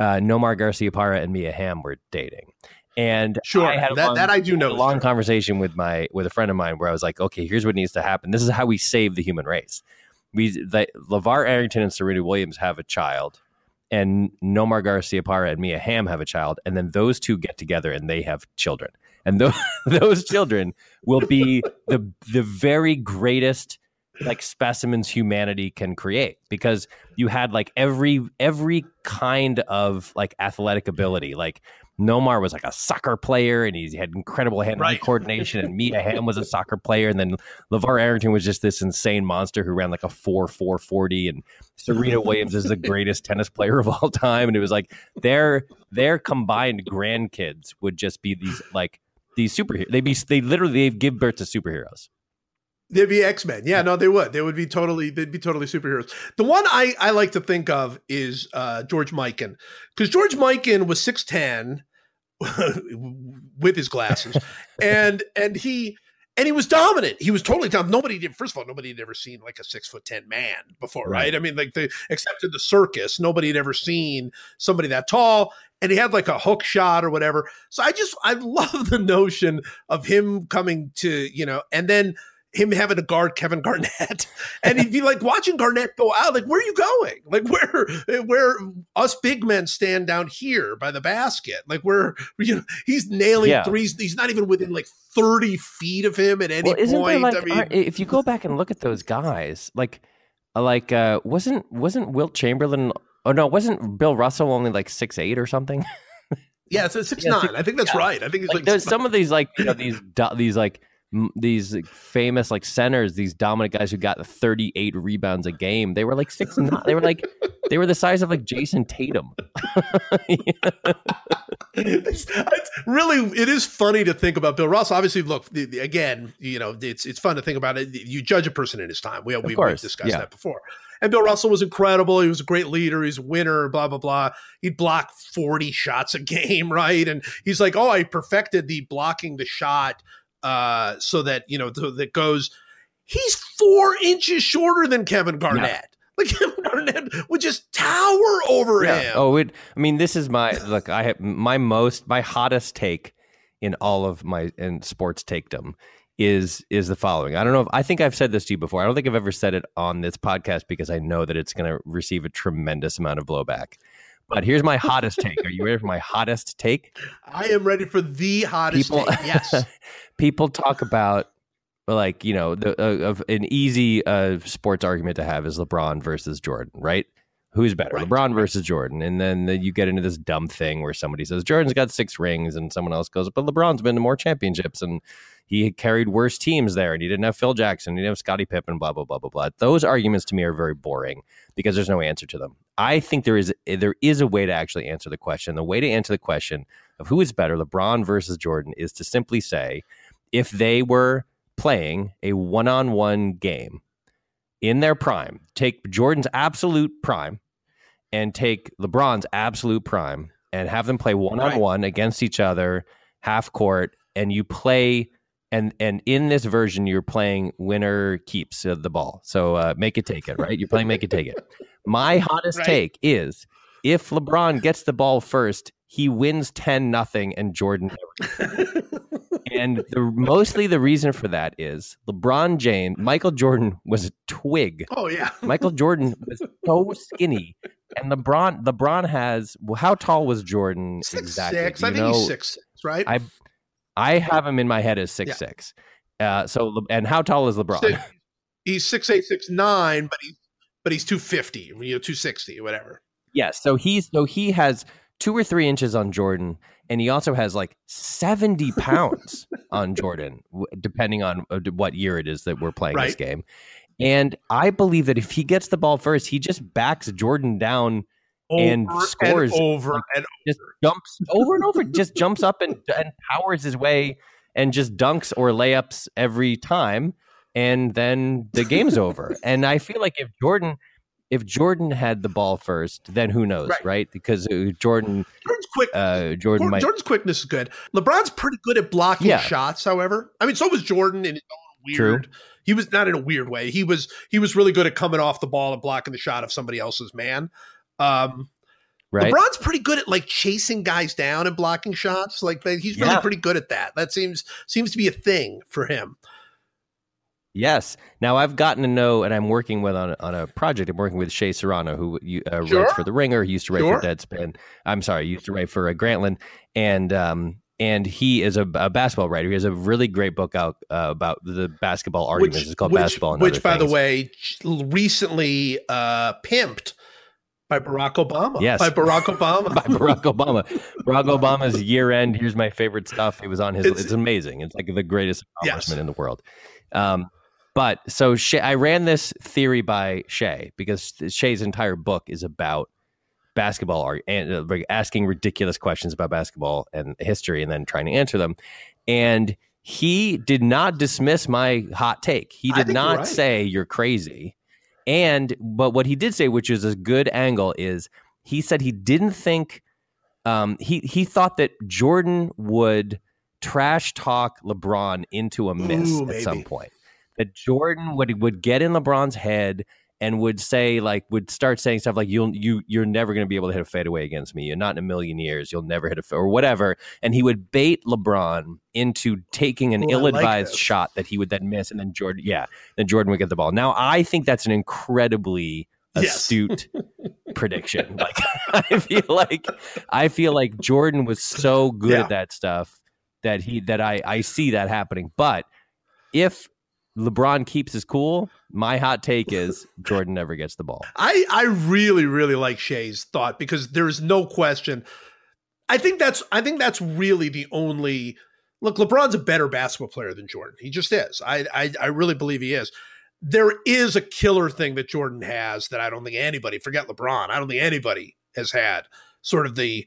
uh, Nomar Garciaparra and Mia Hamm were dating. And sure, I had a that, long, that I do know. A long true. conversation with my with a friend of mine where I was like, okay, here's what needs to happen. This is how we save the human race. We the, LeVar Arrington and Serena Williams have a child. And Nomar Garciaparra and Mia Hamm have a child, and then those two get together and they have children. And those those children will be the the very greatest like specimens humanity can create, because you had like every every kind of like athletic ability. Like Nomar was like a soccer player and he had incredible hand-eye right. coordination, and Mia Hamm was a soccer player, and then LeVar Arrington was just this insane monster who ran like a four four forty, and Serena Williams is the greatest tennis player of all time. And it was like their their combined grandkids would just be these like these superheroes. They'd be they literally they'd give birth to superheroes. They'd be X-Men. Yeah, no, they would. They would be totally, they'd be totally superheroes. The one I, I like to think of is uh, George Mikan, because George Mikan was six ten with his glasses and, and he, and he was dominant. He was totally dominant. Nobody did. First of all, nobody had ever seen like a six foot ten man before. Right. right? I mean, like the, except in the circus, nobody had ever seen somebody that tall. And he had like a hook shot or whatever. So I just, I love the notion of him coming to, you know, and then him having to guard Kevin Garnett, and he'd be like watching Garnett go out. Like, where are you going? Like, where, where us big men stand down here by the basket. Like, where you know he's nailing yeah. threes. He's not even within like thirty feet of him at any well, isn't point. There like, I mean, are, if you go back and look at those guys, like, like uh, wasn't wasn't Wilt Chamberlain? Oh no, wasn't Bill Russell only like six eight or something? Yeah, so six yeah, nine. Six, I think that's yeah. right. I think he's like, like there's some of these like you know these these like. These famous like centers, these dominant guys who got thirty-eight reebounds a game. They were like six. Nine. They were like they were the size of like Jason Tatum. yeah. it's, it's really, it is funny to think about Bill Russell. Obviously, look the, the, again, you know, it's it's fun to think about it. You judge a person in his time. We we we've discussed yeah. that before. And Bill Russell was incredible. He was a great leader. He's a winner, blah, blah, blah. He'd block forty shots a game, right? And he's like, oh, I perfected the blocking the shot. Uh, so that, you know, th- that goes, he's four inches shorter than Kevin Garnett. Yeah. Like Kevin Garnett would just tower over yeah. him. Oh, it, I mean, this is my, look, I have my most, my hottest take in all of my in sports takedom is, is the following. I don't know if, I think I've said this to you before. I don't think I've ever said it on this podcast because I know that it's going to receive a tremendous amount of blowback. But here's my hottest take. Are you ready for my hottest take? I am ready for the hottest people, take. Yes. People talk about like, you know, the, uh, of an easy uh, sports argument to have is LeBron versus Jordan, right? Who's better? Right. LeBron versus Jordan. And then the, you get into this dumb thing where somebody says Jordan's got six rings and someone else goes, but LeBron's been to more championships and he had carried worse teams there and he didn't have Phil Jackson. He didn't have Scottie Pippen, blah, blah, blah, blah, blah. Those arguments to me are very boring because there's no answer to them. I think there is there is a way to actually answer the question. The way to answer the question of who is better, LeBron versus Jordan, is to simply say, if they were playing a one-on-one game in their prime, take Jordan's absolute prime and take LeBron's absolute prime and have them play one-on-one right. against each other, half court, and you play... And and in this version, you're playing winner keeps the ball. So uh, make it take it, right? You're playing make it take it. My hottest right. take is if LeBron gets the ball first, he wins ten nothing and Jordan never. And the, mostly the reason for that is LeBron James, Michael Jordan was a twig. Oh, yeah. Michael Jordan was so skinny. And LeBron, LeBron has, well, how tall was Jordan six, exactly? Six. I think know, he's six, right? I I have him in my head as six yeah. six. Uh, so and how tall is LeBron? Six, he's six eight six nine, but he's but he's two fifty, you know, two sixty, whatever. Yes. Yeah, so he's so he has two or three inches on Jordan, and he also has like seventy pounds on Jordan, depending on what year it is that we're playing right. this game. And I believe that if he gets the ball first, he just backs Jordan down. Over and scores and over like, and over. Just jumps over and over, just jumps up and, and powers his way and just dunks or layups every time. And then the game's over. And I feel like if Jordan, if Jordan had the ball first, then who knows, right? right? Because Jordan, Jordan's quick, uh, Jordan, might... Jordan's quickness is good. LeBron's pretty good at blocking yeah. shots. However, I mean, so was Jordan in his own weird. True. He was not in a weird way. He was he was really good at coming off the ball and blocking the shot of somebody else's man. Um, right. LeBron's pretty good at like chasing guys down and blocking shots. Like he's really yeah. pretty good at that. That seems seems to be a thing for him. Yes. Now I've gotten to know, and I'm working with on on a project. I'm working with Shea Serrano, who uh, sure. writes for The Ringer. He used to write sure. for Deadspin. I'm sorry, he used to write for uh, Grantland, and um, and he is a, a basketball writer. He has a really great book out uh, about the basketball arguments. Which, it's called which, Basketball, and which, other by things. The way, recently uh, pimped. By Barack Obama. Yes. By Barack Obama. By Barack Obama. Barack Obama's year end. Here's my favorite stuff. It was on his. It's, it's amazing. It's like the greatest accomplishment yes. in the world. Um, but so Shea, I ran this theory by Shea because Shea's entire book is about basketball and uh, asking ridiculous questions about basketball and history and then trying to answer them. And he did not dismiss my hot take. He did not you're right. say you're crazy. And but what he did say, which is a good angle, is he said he didn't think um, he he thought that Jordan would trash talk LeBron into a miss Ooh, at maybe. Some point. That Jordan would would get in LeBron's head and would say like would start saying stuff like you'll you you're never going to be able to hit a fadeaway against me. You're not in a million years. You'll never hit a or whatever. And he would bait LeBron into taking an Ooh, ill-advised like shot that he would then miss, and then Jordan, yeah, then Jordan would get the ball. Now I think that's an incredibly astute yes. prediction. Like I feel like I feel like Jordan was so good yeah. at that stuff that he that I I see that happening. But if LeBron keeps his cool, my hot take is Jordan never gets the ball. I, I really, really like Shea's thought because there is no question. I think that's I think that's really the only look, LeBron's a better basketball player than Jordan. He just is. I, I I really believe he is. There is a killer thing that Jordan has that I don't think anybody, forget LeBron, I don't think anybody has had. Sort of the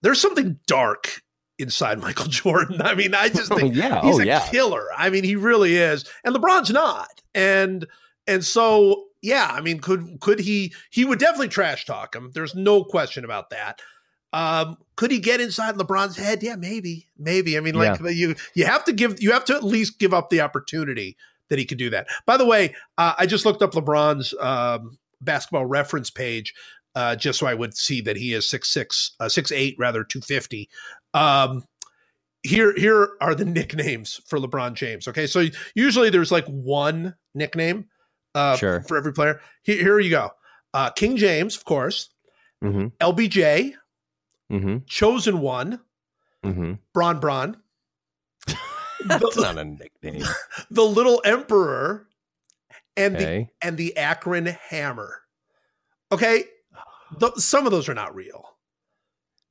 there's something dark inside Michael Jordan. I mean, I just think yeah. he's oh, a yeah. killer. I mean, he really is. And LeBron's not. And and so, yeah, I mean, could could he he would definitely trash talk him. There's no question about that. Um, could he get inside LeBron's head? Yeah, maybe. Maybe. I mean, like yeah. you you have to give you have to at least give up the opportunity that he could do that. By the way, uh, I just looked up LeBron's um, basketball reference page uh, just so I would see that he is six six uh, six eight rather two fifty. Um, here, here are the nicknames for LeBron James. Okay. So usually there's like one nickname, uh, sure. for every player. Here, here you go. Uh, King James, of course, mm-hmm. L B J, mm-hmm. Chosen One, mm-hmm. Bron Bron. That's the, not a nickname. The Little Emperor and okay. the, and the Akron Hammer. Okay. The, some of those are not real.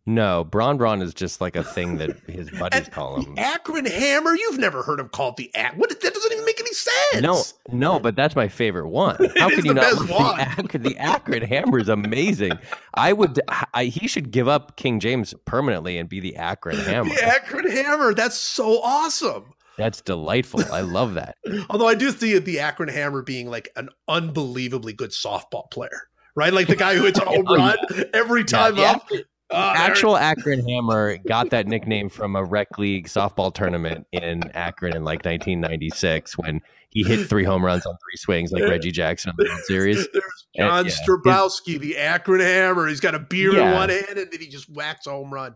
No, Bron Bron is just like a thing that his buddies call him. The Akron Hammer? You've never heard him called the Akron. What? That doesn't even make any sense. No, no, but that's my favorite one. How can you not love the, the Akron Hammer is amazing. I would. I, he should give up King James permanently and be the Akron Hammer. The Akron Hammer. That's so awesome. That's delightful. I love that. Although I do see the Akron Hammer being like an unbelievably good softball player, right? Like the guy who hits a home run every time yeah, up. Yeah. Uh, Actual Akron Hammer got that nickname from a rec league softball tournament in Akron in like nineteen ninety-six when he hit three home runs on three swings like Reggie Jackson on the World Series. There's John and, yeah, Strabowski, the Akron Hammer. He's got a beer yeah. in one hand and then he just whacks a home run.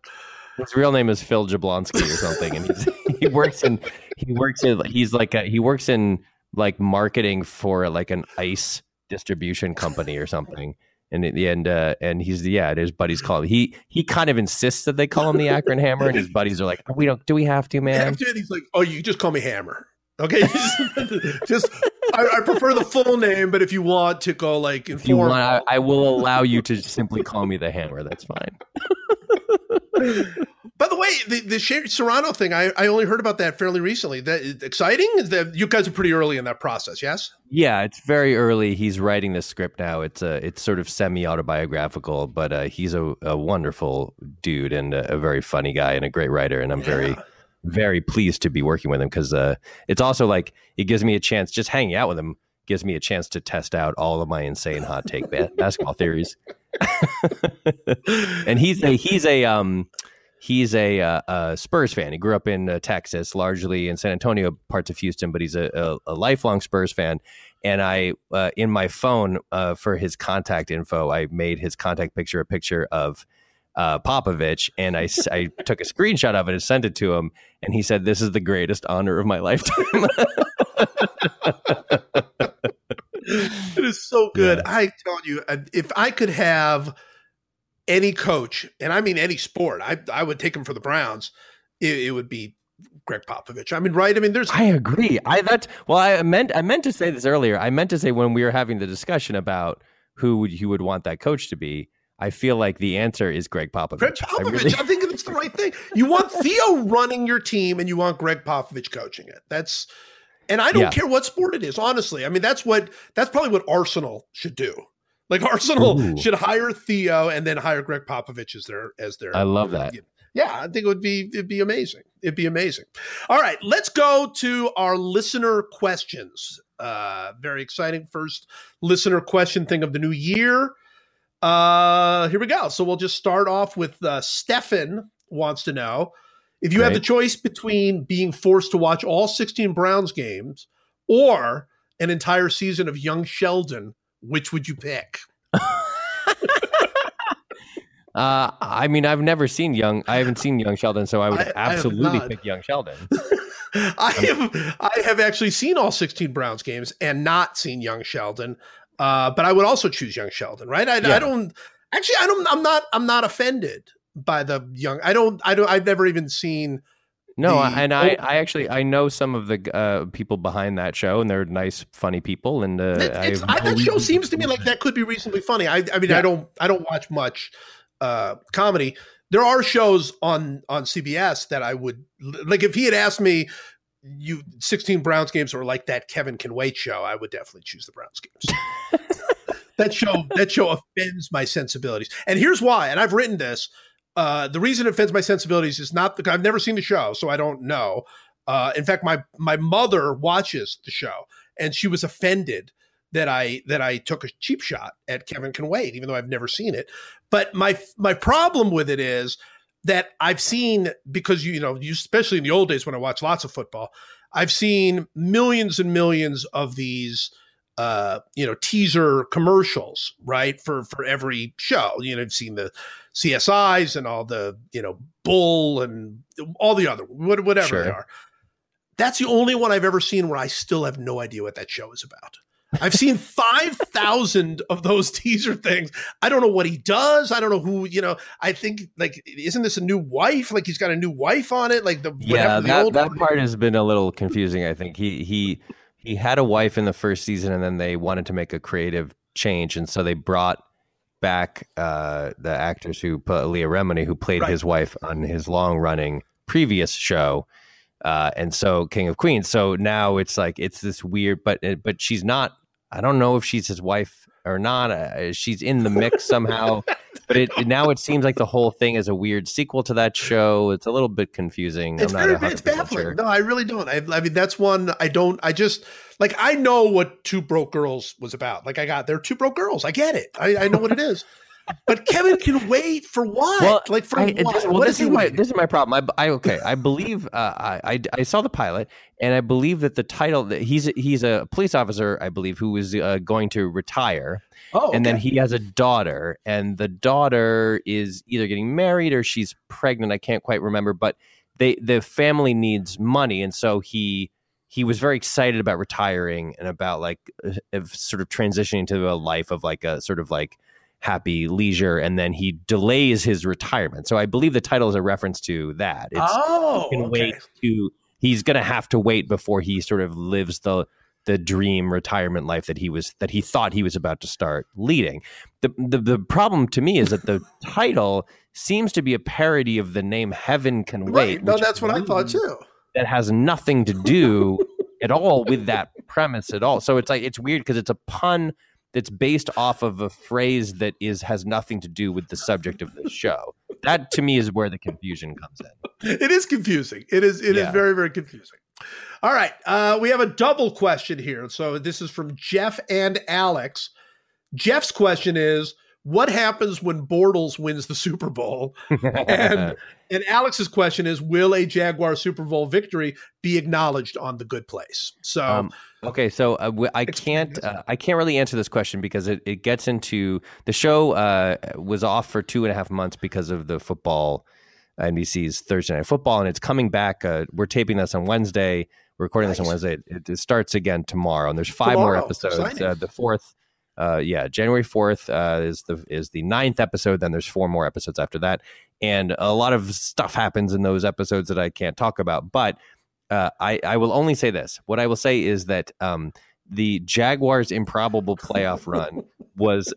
His real name is Phil Jablonski or something, and he's, he works in he works in he's like a, he works in like marketing for like an ice distribution company or something. And and uh, and he's the yeah, his buddies call him. He he kind of insists that they call him the Akron Hammer, and his buddies are like, oh, we don't. Do we have to, man? Have to? He's like, oh, you just call me Hammer, okay? just I, I prefer the full name, but if you want to go like, inform- if you want, I, I will allow you to simply call me the Hammer. That's fine. By the way, the, the Serrano thing, I, I only heard about that fairly recently. That is exciting? Is that, you guys are pretty early in that process, yes? Yeah, it's very early. He's writing the script now. It's a, it's sort of semi-autobiographical, but uh, he's a, a wonderful dude and a, a very funny guy and a great writer. And I'm yeah. very, very pleased to be working with him because uh, it's also like it gives me a chance, just hanging out with him gives me a chance to test out all of my insane hot take ba- basketball theories. And he's a, he's a... Um, He's a, uh, a Spurs fan. He grew up in uh, Texas, largely in San Antonio, parts of Houston, but he's a, a, a lifelong Spurs fan. And I, uh, in my phone uh, for his contact info, I made his contact picture a picture of uh, Popovich. And I, I took a screenshot of it and sent it to him. And he said, this is the greatest honor of my lifetime. It is so good. Yeah. I tell you, if I could have... any coach, and I mean any sport, I I would take him for the Browns. It, it would be Greg Popovich. I mean, right? I mean, there's. I agree. I that well, I meant I meant to say this earlier. I meant to say when we were having the discussion about who would you would want that coach to be. I feel like the answer is Greg Popovich. Greg Popovich. I, really... I think it's the right thing. You want Theo running your team, and you want Greg Popovich coaching it. That's. And I don't yeah. care what sport it is. Honestly, I mean, that's what that's probably what Arsenal should do. Like Arsenal Ooh. should hire Theo and then hire Greg Popovich as their as their. I love that. Yeah, I think it would be it'd be amazing. It'd be amazing. All right, let's go to our listener questions. Uh, very exciting first listener question thing of the new year. Uh, here we go. So we'll just start off with uh, Stefan wants to know if you Great. have the choice between being forced to watch all sixteen Browns games or an entire season of Young Sheldon. Which would you pick? uh, I mean, I've never seen Young. I haven't seen Young Sheldon, so I would I, absolutely I pick Young Sheldon. I have I have actually seen all sixteen Browns games and not seen Young Sheldon, uh, but I would also choose Young Sheldon, right? I, yeah. I don't actually. I don't. I'm not. I'm not offended by the Young. I don't. I don't. I've never even seen. No, the, and I, I actually I know some of the uh, people behind that show, and they're nice, funny people. And uh, it's, I, that show seems to me like that could be reasonably funny. I, I mean, yeah. I don't I don't watch much uh, comedy. There are shows on on C B S that I would like. If he had asked me, you sixteen Browns games or like that Kevin Can Wait show, I would definitely choose the Browns games. that show that show offends my sensibilities, and here's why. And I've written this. Uh, the reason it offends my sensibilities is not the, I've never seen the show, so I don't know. Uh, in fact, my my mother watches the show, and she was offended that I that I took a cheap shot at Kevin Can Wait, even though I've never seen it. But my my problem with it is that I've seen because you know, you, especially in the old days when I watched lots of football, I've seen millions and millions of these. Uh, you know, teaser commercials, right? For for every show, you know, I've seen the C S Is and all the, you know, Bull and all the other, whatever sure. they are. That's the only one I've ever seen where I still have no idea what that show is about. I've seen five thousand of those teaser things. I don't know what he does. I don't know who, you know, I think like, isn't this a new wife? Like he's got a new wife on it. Like the, yeah, that, the old that part has been a little confusing. I think he, he, He had a wife in the first season, and then they wanted to make a creative change, and so they brought back uh, the actress who put Leah Remini, who played right. his wife on his long running previous show. Uh, and so King of Queens. So now it's like it's this weird, but but she's not. I don't know if she's his wife or not. Uh, she's in the mix somehow. But it, now it seems like the whole thing is a weird sequel to that show. It's a little bit confusing. It's, I'm not very, it's baffling. Sure. No, I really don't. I, I mean, that's one I don't. I just like I know what Two Broke Girls was about. Like I got there, Two Broke Girls. I get it. I, I know what it is. But Kevin can wait for what? Well, like for I, what? This, well, what this is, is my this is my problem. I, I okay. I believe uh, I, I I saw the pilot, and I believe that the title that he's he's a police officer, I believe, who is uh, going to retire. Oh, okay. And then he has a daughter, and the daughter is either getting married or she's pregnant. I can't quite remember, but they the family needs money, and so he he was very excited about retiring and about like uh, sort of transitioning to a life of like a sort of like. happy leisure, and then he delays his retirement. So I believe the title is a reference to that. It's, oh, he can okay. wait to, he's going to have to wait before he sort of lives the the dream retirement life that he was that he thought he was about to start leading. The the, the problem to me is that the title seems to be a parody of the name Heaven Can Wait. Right. No, that's what I thought too. That has nothing to do at all with that premise at all. So it's like it's weird because it's a pun. That's based off of a phrase that is has nothing to do with the subject of the show. That to me is where the confusion comes in. It is confusing. It is. It yeah. is very, very confusing. All right, uh, we have a double question here. So this is from Jeff and Alex. Jeff's question is: what happens when Bortles wins the Super Bowl? And and Alex's question is: will a Jaguar Super Bowl victory be acknowledged on The Good Place? So, um, okay, so uh, I can't uh, I can't really answer this question because it, it gets into the show uh, was off for two and a half months because of the football, N B C's Thursday Night Football, and it's coming back. Uh, we're taping this on Wednesday. We're recording nice. this on Wednesday. It, it starts again tomorrow, and there's five tomorrow. more episodes. Uh, the fourth. Uh, yeah, January fourth uh, is the is the ninth episode. Then there's four more episodes after that. And a lot of stuff happens in those episodes that I can't talk about. But uh, I, I will only say this. What I will say is that um, the Jaguars' improbable playoff run was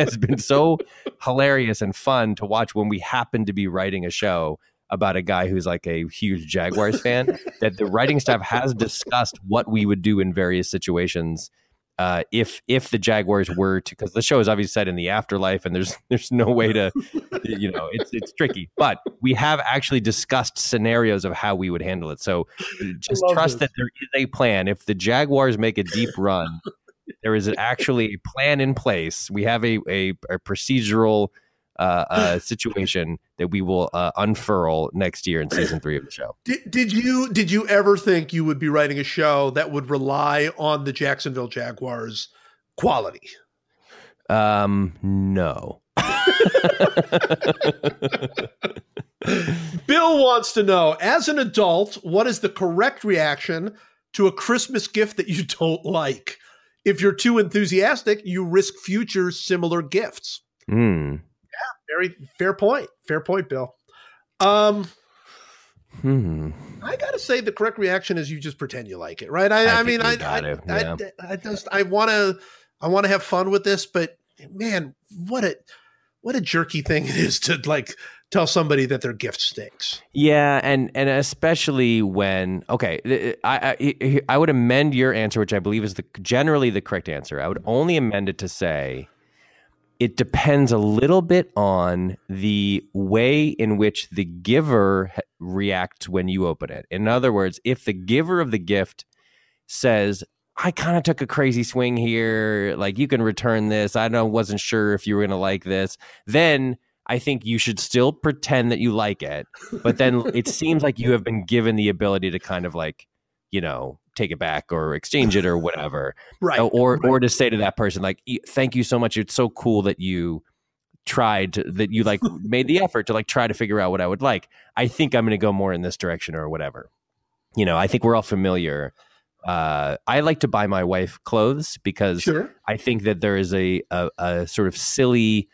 has been so hilarious and fun to watch when we happen to be writing a show about a guy who's like a huge Jaguars fan, that the writing staff has discussed what we would do in various situations. Uh, if if the Jaguars were to, because the show is obviously set in the afterlife, and there's there's no way to, you know, it's it's tricky. But we have actually discussed scenarios of how we would handle it. So just trust this. that there is a plan. If the Jaguars make a deep run, there is actually a plan in place. We have a a, a procedural uh, uh, situation that we will uh, unfurl next year in season three of the show. Did, did you did you ever think you would be writing a show that would rely on the Jacksonville Jaguars quality? Um, no. Bill wants to know, as an adult, what is the correct reaction to a Christmas gift that you don't like? If you're too enthusiastic, you risk future similar gifts. Hmm. Very fair point. Fair point, Bill. Um, hmm. I gotta say, the correct reaction is you just pretend you like it, right? I, I, I mean, I, I, it, yeah. I, I just, I wanna, I wanna have fun with this, but man, what a, what a jerky thing it is to like tell somebody that their gift stinks. Yeah, and and especially when okay, I, I I would amend your answer, which I believe is the generally the correct answer. I would only amend it to say, it depends a little bit on the way in which the giver reacts when you open it. In other words, if the giver of the gift says, I kind of took a crazy swing here, like you can return this, I know, wasn't sure if you were going to like this, then I think you should still pretend that you like it. But then it seems like you have been given the ability to kind of like, you know, take it back or exchange it or whatever. Right. Or, right. or to say to that person, like, thank you so much. It's so cool that you tried to, that you like made the effort to like, try to figure out what I would like. I think I'm going to go more in this direction or whatever. You know, I think we're all familiar. Uh, I like to buy my wife clothes because sure. I think that there is a, a, a sort of silly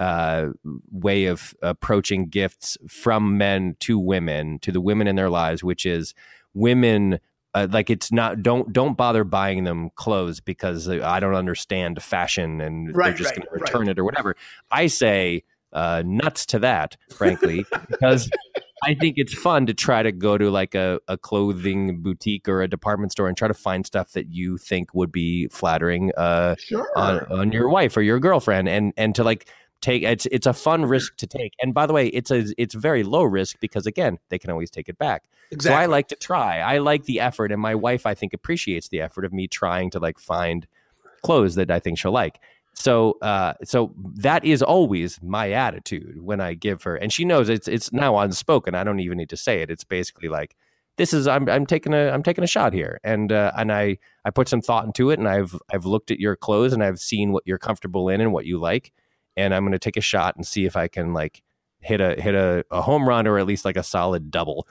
uh, way of approaching gifts from men to women, to the women in their lives, which is women Uh, like it's not, don't don't bother buying them clothes because I don't understand fashion and right, they're just right, going to return right. it or whatever. I say uh, nuts to that, frankly, because I think it's fun to try to go to like a, a clothing boutique or a department store and try to find stuff that you think would be flattering uh, sure. on, on your wife or your girlfriend, and and to like take it's it's a fun risk to take. And by the way, it's a it's very low risk because again, they can always take it back. Exactly. So I like to try. I like the effort, and my wife, I think, appreciates the effort of me trying to like find clothes that I think she'll like. So, uh, so that is always my attitude when I give her, and she knows it's it's now unspoken. I don't even need to say it. It's basically like, this is I'm I'm taking a I'm taking a shot here, and uh, and I I put some thought into it, and I've I've looked at your clothes, and I've seen what you're comfortable in and what you like, and I'm going to take a shot and see if I can like hit a hit a, a home run or at least like a solid double.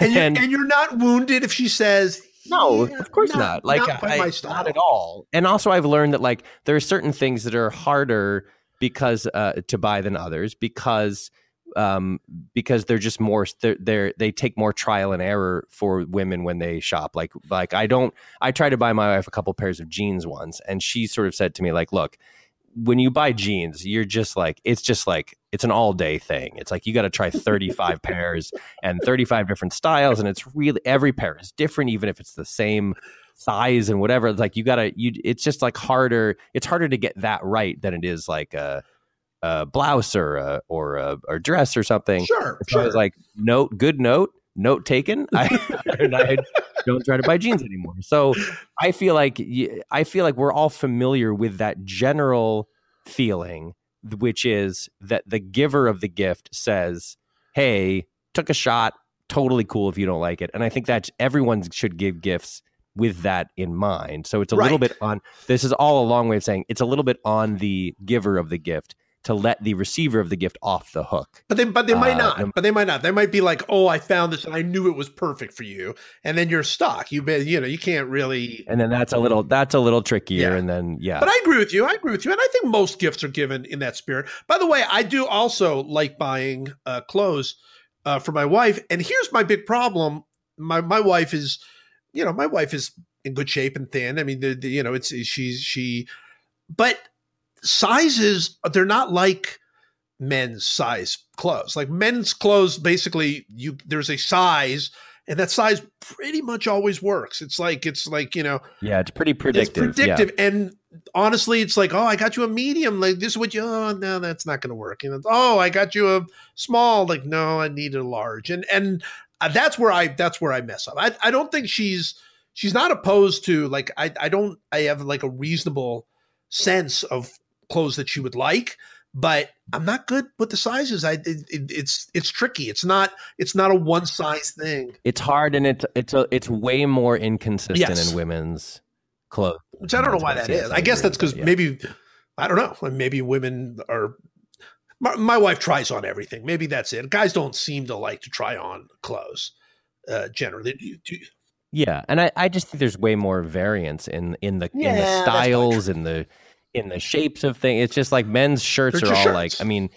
And, and, you, and you're not wounded if she says, no, yeah, of course not. not. Like, not, I, I, not at all. And also, I've learned that like there are certain things that are harder because uh, to buy than others because um, because they're just more they're, they're they take more trial and error for women when they shop. Like like I don't I tried to buy my wife a couple pairs of jeans once, and she sort of said to me like, look, when you buy jeans, you're just like, it's just like, it's an all day thing. It's like, you got to try thirty-five pairs and thirty-five different styles. And it's really, every pair is different, even if it's the same size and whatever. It's like, you got to, you, it's just like harder. It's harder to get that right than it is like a, a blouse or a, or a or dress or something. Sure. So sure. I was like, note, good note, note taken. I, and I don't try to buy jeans anymore. So I feel like I feel like we're all familiar with that general feeling, which is that the giver of the gift says, hey, took a shot. Totally cool if you don't like it. And I think that everyone should give gifts with that in mind. So it's a right. little bit on this is all a long way of saying it's a little bit on the giver of the gift to let the receiver of the gift off the hook. But they, but they might uh, not. But they might not. They might be like, oh, I found this and I knew it was perfect for you. And then you're stuck. You've been, you know, you can't really. And then that's a little, that's a little trickier. Yeah. And then, yeah. But I agree with you. I agree with you. And I think most gifts are given in that spirit. By the way, I do also like buying uh, clothes uh, for my wife. And here's my big problem. My, my wife is, you know, my wife is in good shape and thin. I mean, the, the, you know, it's, she's, she, but sizes, they're not like men's size clothes. Like men's clothes, basically, you there's a size, and that size pretty much always works. It's like, it's like, you know. Yeah, it's pretty predictive. It's predictive. Yeah. And honestly, it's like, oh, I got you a medium. Like, this is what you, oh, no, that's not going to work. You know, oh, I got you a small. Like, no, I need a large. And and that's where I, that's where I mess up. I, I don't think she's, she's not opposed to, like, I, I don't, I have like a reasonable sense of clothes that she would like, but I'm not good with the sizes. I it, it, it's it's tricky. It's not it's not a one size thing. It's hard, and it's it's a, it's way more inconsistent yes. in women's clothes. Which I don't know why that is. I, I guess that's because yeah. maybe I don't know. Maybe women are. My, my wife tries on everything. Maybe that's it. Guys don't seem to like to try on clothes uh, generally. Do you, do you? Yeah, and I, I just think there's way more variance in in the yeah, in the styles and the. in the shapes of things. It's just like men's shirts They're are all shirts. like, I mean,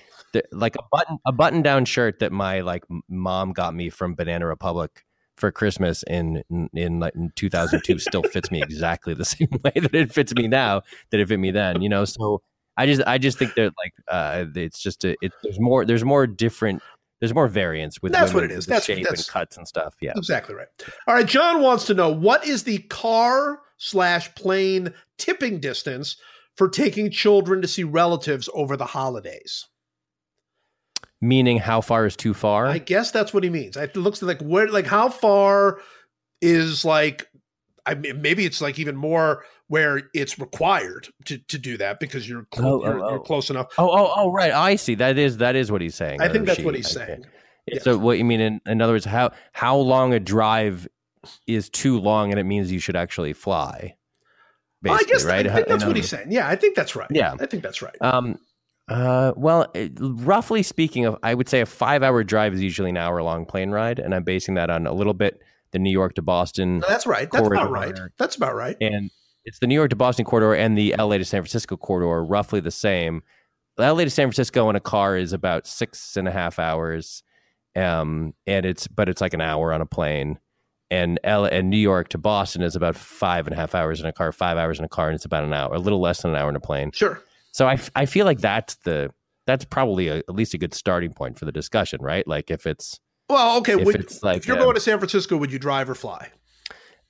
like a button, a button down shirt that my like mom got me from Banana Republic for Christmas in, in, in like in two thousand two still fits me exactly the same way that it fits me now that it fit me then, you know? So I just, I just think that like, uh, it's just, a, it, there's more, there's more different, there's more variance with that's what it is. That's, shape that's, and cuts and stuff. Yeah, exactly right. All right. John wants to know, what is the car slash plane tipping distance for taking children to see relatives over the holidays? Meaning how far is too far? I guess that's what he means. It looks like where, like how far is like, I mean, maybe it's like even more where it's required to, to do that because you're, cl- oh, you're, oh, oh. you're close enough. Oh, oh, oh, right. I see. That is, that is what he's saying. I think that's she, what he's I saying. Yes. So what you mean, in, in other words, how, how long a drive is too long and it means you should actually fly. Well, I guess right? I think that's what he's saying. Yeah, I think that's right. Yeah, I think that's right. Um, uh, well, it, roughly speaking, of I would say a five-hour drive is usually an hour-long plane ride, and I'm basing that on a little bit the New York to Boston. No, that's right. That's about right. That's about right. And it's the New York to Boston corridor and the L A to San Francisco corridor are roughly the same. L A to San Francisco in a car is about six and a half hours, um, and it's but it's like an hour on a plane. and L A, and New York to Boston is about five and a half hours in a car, five hours in a car, and it's about an hour, a little less than an hour in a plane. Sure. So I, I feel like that's the that's probably a, at least a good starting point for the discussion, right? Like if it's well, okay, if, would, it's like, if you're um, going to San Francisco, would you drive or fly?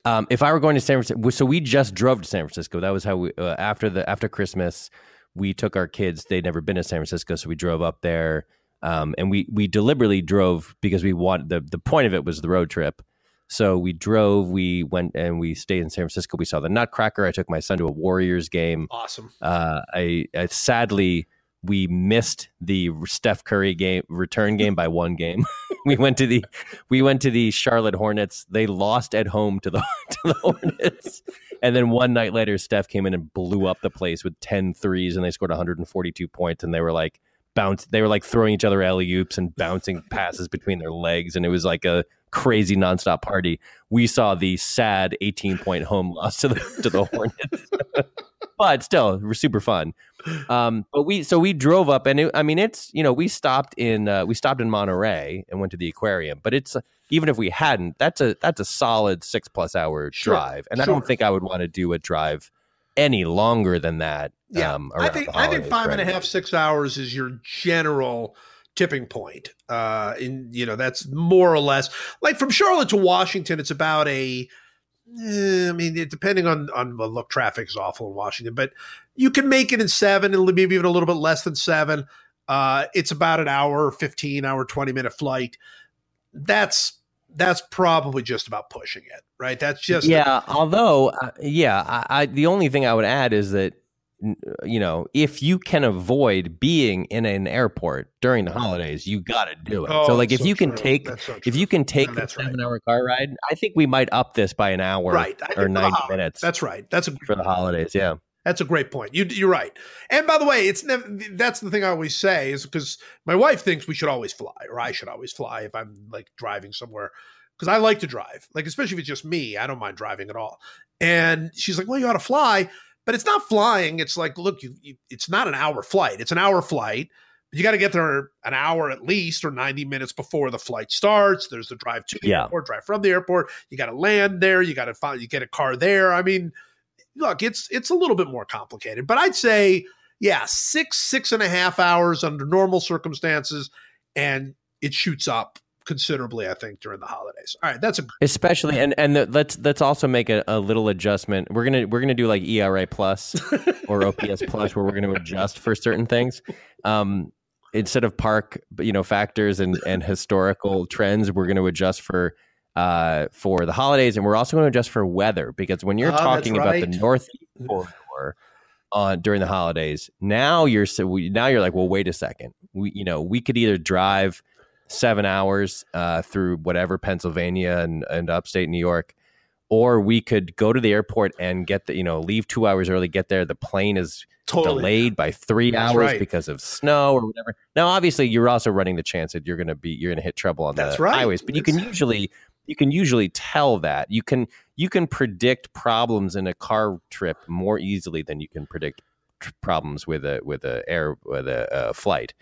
Um, if I were going to San Francisco, so we just drove to San Francisco. That was how we uh, after the after Christmas, we took our kids. They'd never been to San Francisco, so we drove up there, um, and we we deliberately drove because we wanted the the point of it was the road trip. So we drove, we went and we stayed in San Francisco. We saw the Nutcracker. I took my son to a Warriors game. Awesome. Uh, I, I sadly, we missed the Steph Curry game return game by one game. we went to the we went to the Charlotte Hornets. They lost at home to the, to the Hornets. And then one night later, Steph came in and blew up the place with ten threes and they scored one hundred forty-two points. And they were like bounce. They were like throwing each other alley-oops and bouncing passes between their legs. And it was like a crazy nonstop party. We saw the sad eighteen point home loss to the to the Hornets, but still, we're super fun. Um, but we so we drove up, and it, I mean, it's you know we stopped in uh, we stopped in Monterey and went to the aquarium. But it's uh, even if we hadn't, that's a that's a solid six plus hour sure. drive, and sure. I don't think I would want to do a drive any longer than that. Yeah, um, I think I think five right? and a half six hours is your general tipping point. Uh, in you know, that's more or less like from Charlotte to Washington, it's about a, eh, I mean, it, depending on, on well, look, traffic is awful in Washington, but you can make it in seven and maybe even a little bit less than seven. Uh, it's about an hour, fifteen hour, twenty minute flight. That's, that's probably just about pushing it, right? That's just, yeah. The, although, uh, yeah, I, I, the only thing I would add is that, you know, if you can avoid being in an airport during the holidays, you got to do it. Oh, so like if, so you take, so if you can take, if you can take a seven right. hour car ride, I think we might up this by an hour right. or ninety minutes. That's right. That's a, for the holidays. Yeah. That's a great point. You, you're right. And by the way, it's never, that's the thing I always say is because my wife thinks we should always fly, or I should always fly if I'm like driving somewhere. Because I like to drive, like, especially if it's just me, I don't mind driving at all. And she's like, well, you ought to fly. But it's not flying. It's like, look, you, you, it's not an hour flight. It's an hour flight. But you got to get there an hour at least or ninety minutes before the flight starts. There's the drive to the yeah. airport, drive from the airport. You got to land there. You got to find, you get a car there. I mean, look, it's it's a little bit more complicated. But I'd say, yeah, six, six and a half hours under normal circumstances. And it shoots up considerably, I think, during the holidays. All right, that's a especially and and the, let's let's also make a, a little adjustment. We're gonna we're gonna do like E R A plus or O P S plus, where we're gonna adjust for certain things um, instead of park, you know, factors and and historical trends. We're gonna adjust for uh, for the holidays, and we're also gonna adjust for weather because when you're oh, talking right. about the Northeast corridor on during the holidays, now you're now you're like, well, wait a second, we you know we could either drive seven hours uh, through whatever Pennsylvania and, and upstate New York, or we could go to the airport and get the, you know, leave two hours early, get there. The plane is totally. delayed by three That's hours right. because of snow or whatever. Now, obviously you're also running the chance that you're going to be, you're going to hit trouble on That's the right. highways, but you can usually, you can usually tell that you can, you can predict problems in a car trip more easily than you can predict tr- problems with a, with a air, with a uh, flight.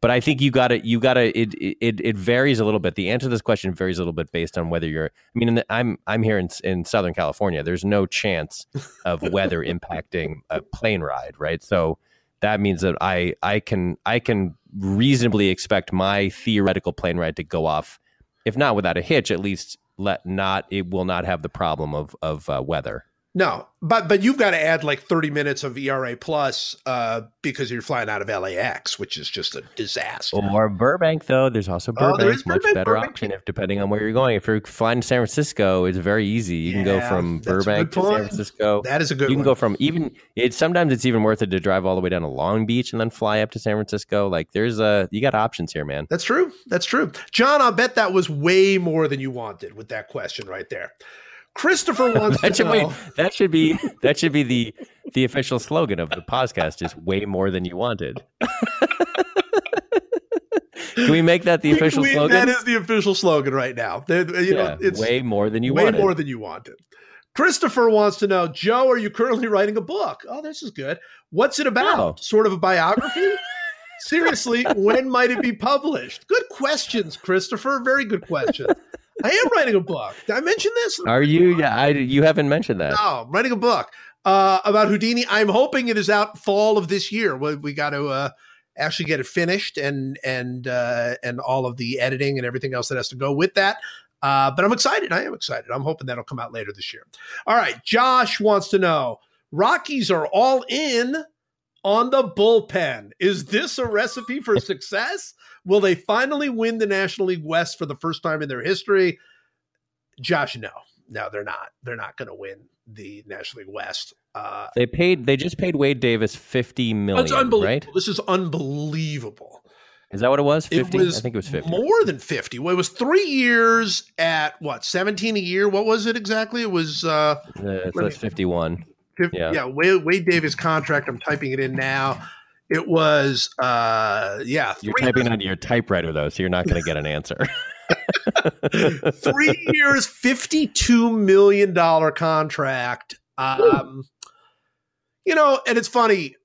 But I think you got to, you got to, it, it, it varies a little bit. The answer to this question varies a little bit based on whether you're, I mean, in the, I'm, I'm here in, in Southern California. There's no chance of weather impacting a plane ride, right? So that means that I, I can, I can reasonably expect my theoretical plane ride to go off, if not without a hitch, at least let not, it will not have the problem of, of uh, weather. No, but but you've got to add like thirty minutes of E R A plus uh, because you're flying out of L A X, which is just a disaster. Or Burbank, though. There's also Burbank. Oh, there is Burbank. Much better Burbank. Option if depending on where you're going. If you're flying to San Francisco, it's very easy. You yeah, can go from Burbank to San Francisco. That is a good. You can one. Go from even it's sometimes it's even worth it to drive all the way down to Long Beach and then fly up to San Francisco. Like there's a you got options here, man. That's true. That's true, John. I'll bet that was way more than you wanted with that question right there. Christopher wants that to should know. Be, that should be that should be the the official slogan of the podcast is way more than you wanted. Can we make that the we, official we, slogan? That is the official slogan right now. They, you yeah, know, it's way more than you way wanted. Way more than you wanted. Christopher wants to know, Joe, are you currently writing a book? Oh, this is good. What's it about? Oh. Sort of a biography? Seriously, when might it be published? Good questions, Christopher. Very good questions. I am writing a book. Did I mention this? Are you? Book. Yeah, I, you haven't mentioned that. No, I'm writing a book uh, about Houdini. I'm hoping it is out fall of this year. We, we got to uh, actually get it finished and and uh, and all of the editing and everything else that has to go with that. Uh, but I'm excited. I am excited. I'm hoping that'll come out later this year. All right. Josh wants to know, Rockies are all in on the bullpen. Is this a recipe for success? Will they finally win the National League West for the first time in their history? Josh, no. No, they're not. They're not going to win the National League West. Uh, they paid. They just paid Wade Davis fifty million dollars. It's unbelievable. Right? This is unbelievable. Is that what it was? fifty? It was I think it was fifty. More than fifty. Well, it was three years at what? seventeen a year. What was it exactly? It was uh, uh so it's fifty-one. fifty, yeah, yeah. Wade, Wade Davis contract. I'm typing it in now. It was uh, yeah. You're typing years. On your typewriter though, so you're not going to get an answer. Three years, fifty-two million dollars contract. Um, you know, and it's funny.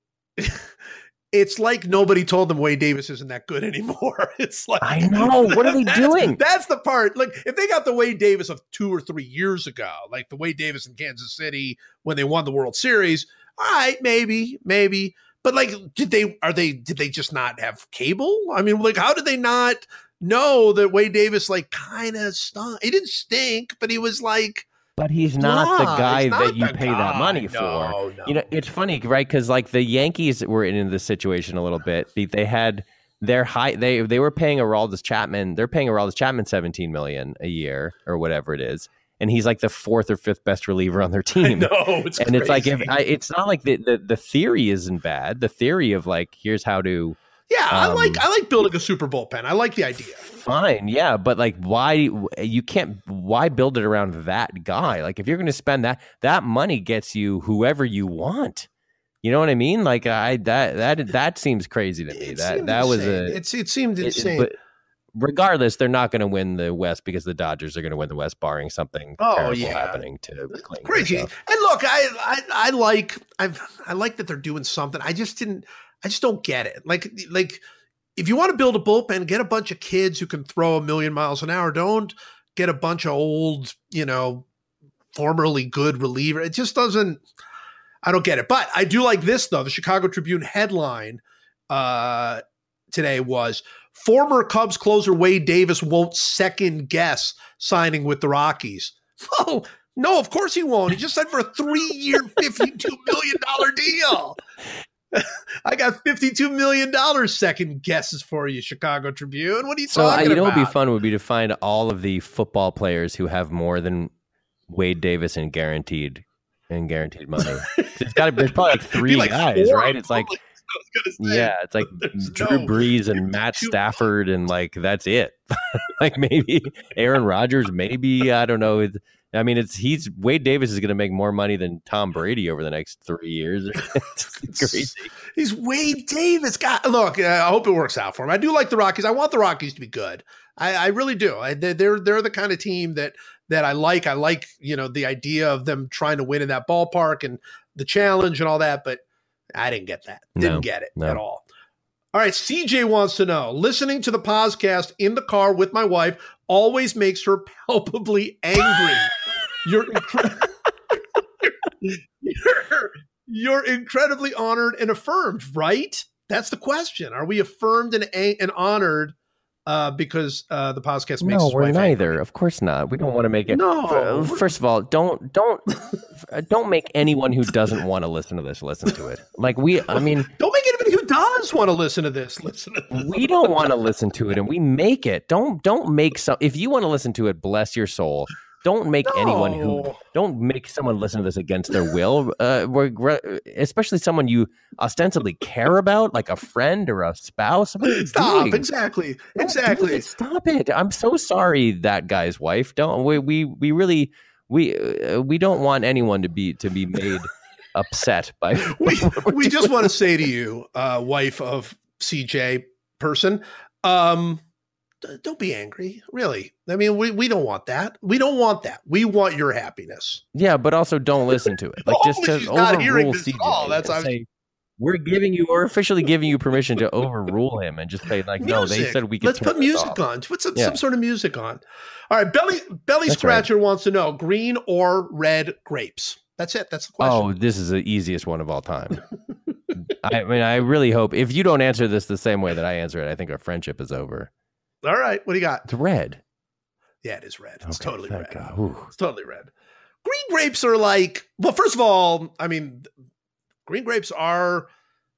It's like nobody told them Wade Davis isn't that good anymore. It's like, I know. What are they that's, doing? That's the part. Like, if they got the Wade Davis of two or three years ago, like the Wade Davis in Kansas City when they won the World Series, all right, maybe, maybe. But like, did they? Are they? Did they just not have cable? I mean, like, how did they not know that Wade Davis like kind of stunk? He didn't stink, but he was like. But he's not no, the guy that you pay guy. that money for. No, no. You know, it's funny, right? Because like the Yankees were in this situation a little bit. They, they had their high. They they were paying Aroldis Chapman. They're paying Aroldis Chapman seventeen million dollars a year or whatever it is, and he's like the fourth or fifth best reliever on their team. No, it's and crazy. It's like if I, it's not like the, the the theory isn't bad. The theory of like here's how to. Yeah, um, I like I like building a super bullpen. I like the idea. Fine, yeah, but like, why you can't? Why build it around that guy? Like, if you're going to spend that that money, gets you whoever you want. You know what I mean? Like, I that that that seems crazy to me. It that that insane. was a it's it seemed it, insane. But regardless, they're not going to win the West because the Dodgers are going to win the West, barring something oh, terrible yeah. happening to Cleveland. Crazy. And look, I I, I like I I like that they're doing something. I just didn't. I just don't get it. Like, like if you want to build a bullpen, get a bunch of kids who can throw a million miles an hour. Don't get a bunch of old, you know, formerly good reliever. It just doesn't, I don't get it. But I do like this though. The Chicago Tribune headline uh, today was former Cubs closer Wade Davis won't second guess signing with the Rockies. Oh, no, of course he won't. He just signed for a three year, fifty-two million dollars deal. I got fifty-two million dollars second guesses for you, Chicago Tribune. What are you so, talking about? You know what would be fun would be to find all of the football players who have more than Wade Davis in guaranteed and guaranteed money. It's gotta, there's probably like three like guys, four, right? It's like, say, yeah, it's like Drew no, Brees and Matt Stafford and like, that's it. Like maybe Aaron Rodgers, maybe, I don't know. I mean, it's he's Wade Davis is going to make more money than Tom Brady over the next three years. It's crazy. He's Wade Davis. God, look, I hope it works out for him. I do like the Rockies. I want the Rockies to be good. I, I really do. I, they're they're the kind of team that that I like. I like, you know, the idea of them trying to win in that ballpark and the challenge and all that. But I didn't get that. Didn't no, get it no. at all. All right. C J wants to know, listening to the podcast in the car with my wife always makes her palpably angry. You're, incre- you're, you're incredibly honored and affirmed, right? That's the question. Are we affirmed and and honored uh, because uh, the podcast makes no, us we're neither. Angry? Of course not. We don't want to make it. No. First of all, don't don't don't make anyone who doesn't want to listen to this listen to it. Like we, I mean, don't make anybody who does want to listen to this listen to this. We don't want to listen to it, and we make it. Don't don't make some. If you want to listen to it, bless your soul. Don't make no. anyone who don't make someone listen to this against their will, uh, especially someone you ostensibly care about, like a friend or a spouse. Stop. Doing? Exactly. Don't exactly. It. Stop it. I'm so sorry. That guy's wife. Don't we, we, we really, we, uh, we don't want anyone to be, to be made upset by. We, we just want to say to you, uh, wife of C J person, um, don't be angry, really. I mean, we, we don't want that. We don't want that. We want your happiness. Yeah, but also don't listen to it. Like just to overrule C J. That's We're giving you, we're officially giving you permission to overrule him and just say, like, music. No, they said we could. Let's put music on. Put some, yeah. some sort of music on. All right. Belly Belly That's Scratcher right. wants to know green or red grapes. That's it. That's the question. Oh, this is the easiest one of all time. I mean, I really hope if you don't answer this the same way that I answer it, I think our friendship is over. All right. What do you got? It's red. Yeah, it is red. It's okay, totally red. It's totally red. Green grapes are like, well, first of all, I mean, green grapes are,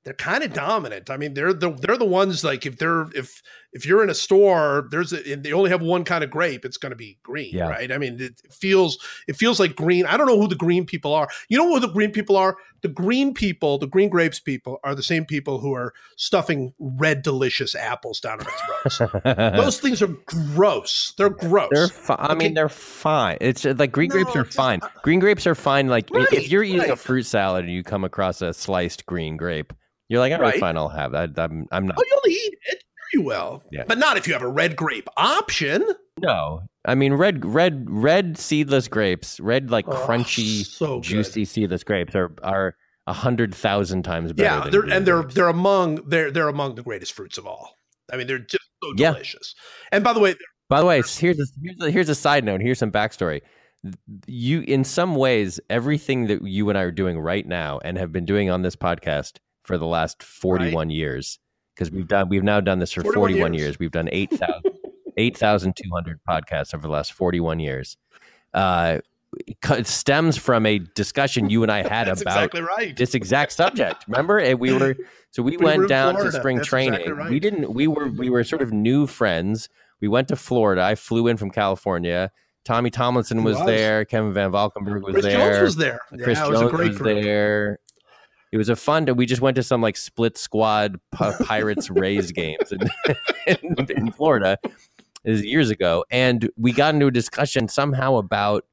they're kind of dominant. I mean, they're the, they're the ones like if they're, if, if you're in a store, there's a, and they only have one kind of grape, it's going to be green, yeah. right? I mean, it feels, it feels like green. I don't know who the green people are. You know who the green people are? The green people, the green grapes people are the same people who are stuffing red delicious apples down our throats. Those things are gross. They're gross. They're fi- okay. I mean, they're fine. It's like green no, grapes are fine. Not. Green grapes are fine. Like right, if you're eating right. a fruit salad and you come across a sliced green grape, you're like, all right, right. fine, I'll have that. I'm, I'm not. Oh, you'll eat it. Sure you will. Yeah. But not if you have a red grape option. No. I mean, red, red, red seedless grapes, red, like oh, crunchy, so juicy seedless grapes are are a hundred thousand times better. Yeah, than they're, and they're grapes. they're among they're they're among the greatest fruits of all. I mean, they're just so yeah. delicious. And by the way, by the way, here's a, here's a, here's a side note. Here's some backstory. You, in some ways, everything that you and I are doing right now and have been doing on this podcast for the last forty-one right. years, because we've done we've now done this for forty-one, forty-one years. years. We've done eight thousand two hundred podcasts over the last forty-one years. Uh, it stems from a discussion you and I had about exactly right. this exact subject. Remember, and we were so we, we went down Florida. to spring That's training. Exactly right. We didn't. We were we were sort of new friends. We went to Florida. I flew in from California. Tommy Tomlinson was, was there. Kevin Van Valkenburg was Chris there. Chris Jones was there. Chris yeah, Jones was, a great was there. It was a fun. We just went to some like split squad Pirates Rays games in, in, in Florida years ago, and we got into a discussion somehow about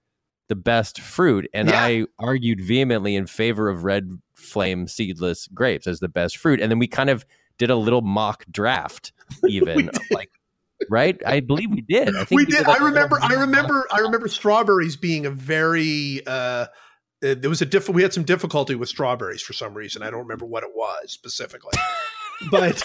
the best fruit, and yeah. I argued vehemently in favor of red flame seedless grapes as the best fruit, and then we kind of did a little mock draft, even like. Right, I believe we did. I think we did. I remember. I remember. I remember strawberries being a very. Uh, There was a diff- we had some difficulty with strawberries for some reason. I don't remember what it was specifically, but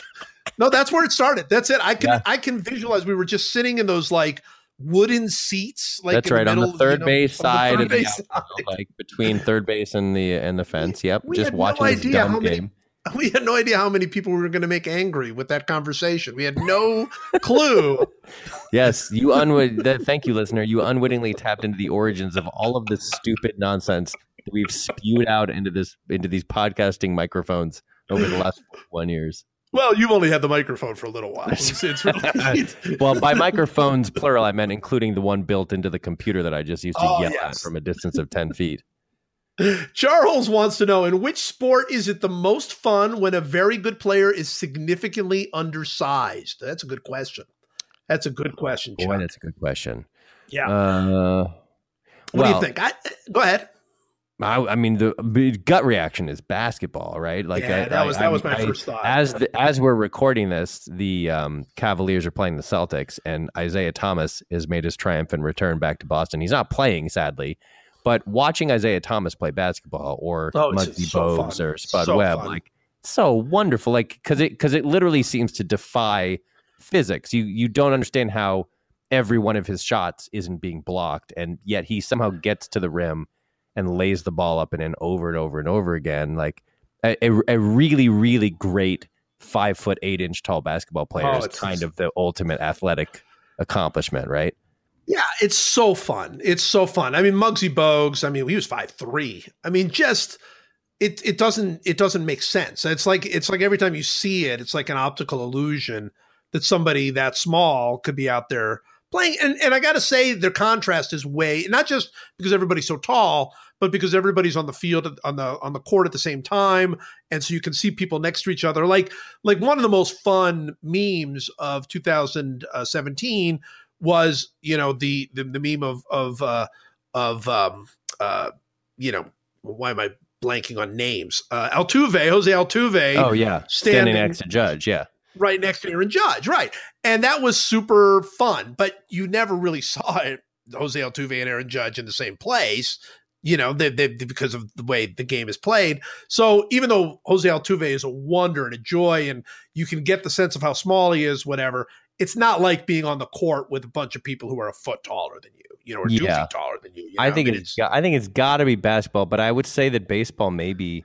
no, that's where it started. That's it. I can yeah. I can visualize. We were just sitting in those like wooden seats, like that's in right the middle, on the third you know, base side, third base of the, side. like between third base and the and the fence. Yep, we just watching no this dumb many, game. We had no idea how many people we were going to make angry with that conversation. We had no clue. Yes, you unwittingly. Thank you, listener. You unwittingly tapped into the origins of all of this stupid nonsense that we've spewed out into this into these podcasting microphones over the last one years. Well, you've only had the microphone for a little while. It's, it's really well, by microphones plural, I meant including the one built into the computer that I just used to oh, yell yes. at from a distance of ten feet. Charles wants to know, in which sport is it the most fun when a very good player is significantly undersized? That's a good question. That's a good question, Chuck. Boy, that's a good question. Yeah. Uh, what well, do you think? I, go ahead. I, I mean, the gut reaction is basketball, right? Like yeah, I, that was I, that was my I, first thought. As the, as we're recording this, the um, Cavaliers are playing the Celtics, and Isaiah Thomas has made his triumphant return back to Boston. He's not playing, sadly. But watching Isaiah Thomas play basketball or oh, Muggsy Bogues so or Spud so Webb, fun. like so wonderful, like because it because it literally seems to defy physics. You you don't understand how every one of his shots isn't being blocked, and yet he somehow gets to the rim and lays the ball up and in over and over and over again. Like a, a really really great five foot eight inch tall basketball player oh, is kind of the ultimate athletic accomplishment, right? Yeah, it's so fun. It's so fun. I mean, Muggsy Bogues, I mean, he was five three. I mean, just it it doesn't it doesn't make sense. It's like it's like every time you see it, it's like an optical illusion that somebody that small could be out there playing. And and I gotta say, their contrast is way, not just because everybody's so tall, but because everybody's on the field on the on the court at the same time, and so you can see people next to each other. Like like one of the most fun memes of two thousand seventeen was, you know, the, the, the meme of, of, uh, of, um, uh, you know, why am I blanking on names? Uh, Altuve, Jose Altuve. Oh yeah. Standing, standing next to Judge. Yeah. Right next to Aaron Judge. Right. And that was super fun, but you never really saw it. Jose Altuve and Aaron Judge in the same place. you know, they, they, because of the way the game is played. So even though Jose Altuve is a wonder and a joy, and you can get the sense of how small he is, whatever, it's not like being on the court with a bunch of people who are a foot taller than you, you know, or two yeah. feet taller than you. you know? I think I mean, it's, it's I think it's got to be basketball, but I would say that baseball maybe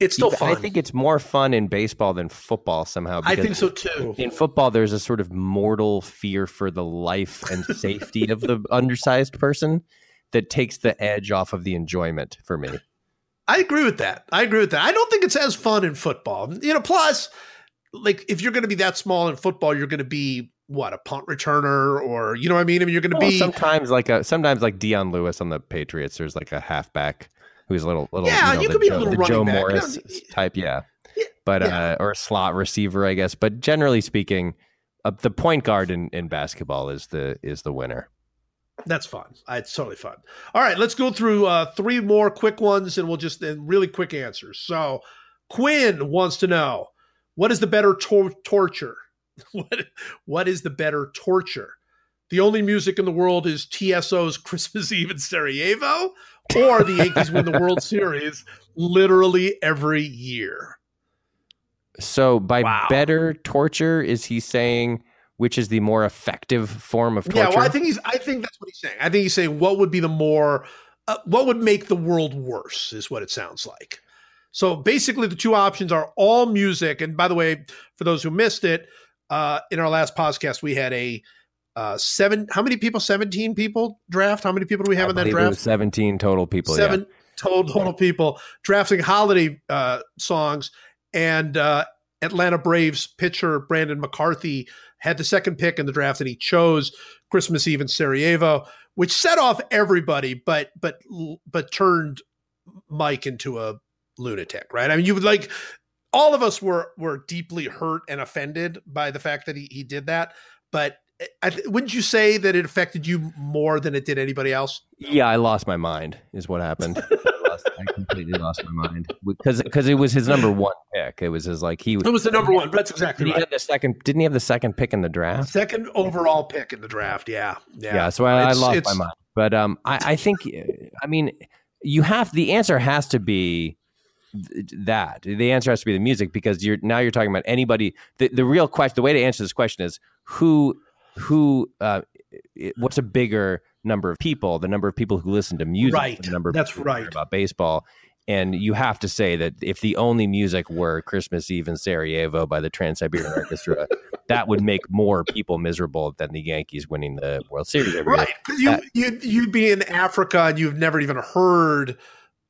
it's still fun. I think it's more fun in baseball than football somehow. I think so too. In football, there's a sort of mortal fear for the life and safety of the undersized person that takes the edge off of the enjoyment for me. I agree with that. I agree with that. I don't think it's as fun in football. You know, plus, like, if you're going to be that small in football, you're going to be what, a punt returner, or, you know what I mean? I mean, you're going to well, be sometimes like a sometimes like Deion Lewis on the Patriots. There's like a halfback who's a little little yeah, you, know, you could be Joe, a little running Joe back. Morris you know, type, yeah, yeah but yeah. Uh, or a slot receiver, I guess. But generally speaking, uh, the point guard in, in basketball is the is the winner. That's fun. It's totally fun. All right, let's go through uh, three more quick ones, and we'll just and really quick answers. So Quinn wants to know, what is the better tor- torture? What What is the better torture? The only music in the world is T S O's Christmas Eve in Sarajevo, or the Yankees win the World Series literally every year. So by wow. better torture, is he saying... which is the more effective form of torture? Yeah, well, I think he's. I think that's what he's saying. I think he's saying what would be the more, uh, what would make the world worse is what it sounds like. So basically, the two options are all music. And by the way, for those who missed it, uh, in our last podcast, we had a uh, seven. How many people? Seventeen people draft. How many people do we have I in that draft? It was Seventeen total people. Seven yeah. total, total people drafting holiday uh, songs, and uh, Atlanta Braves pitcher Brandon McCarthy had the second pick in the draft, and he chose Christmas Eve in Sarajevo, which set off everybody, but but but turned Mike into a lunatic, right? I mean, you would like all of us were were deeply hurt and offended by the fact that he he did that. But I th- wouldn't you say that it affected you more than it did anybody else? Yeah, I lost my mind, is what happened. I, lost, I completely lost my mind because because it was his number one. Pick. It was his like he was. It was the number one. That's exactly right. He had the second, didn't he have the second pick in the draft? Second overall pick in the draft. Yeah, yeah. yeah so I, I lost it's... my mind. But um, I, I think, I mean, you have the answer has to be th- that. The answer has to be the music, because you're now you're talking about anybody. The, the real question, the way to answer this question is who who uh, what's a bigger number of people? The number of people who listen to music. Right. The number of That's people right. who care about baseball. And you have to say that if the only music were Christmas Eve in Sarajevo by the Trans-Siberian Orchestra, that would make more people miserable than the Yankees winning the World Series every right. year. Right. You, you, you'd be in Africa and you've never even heard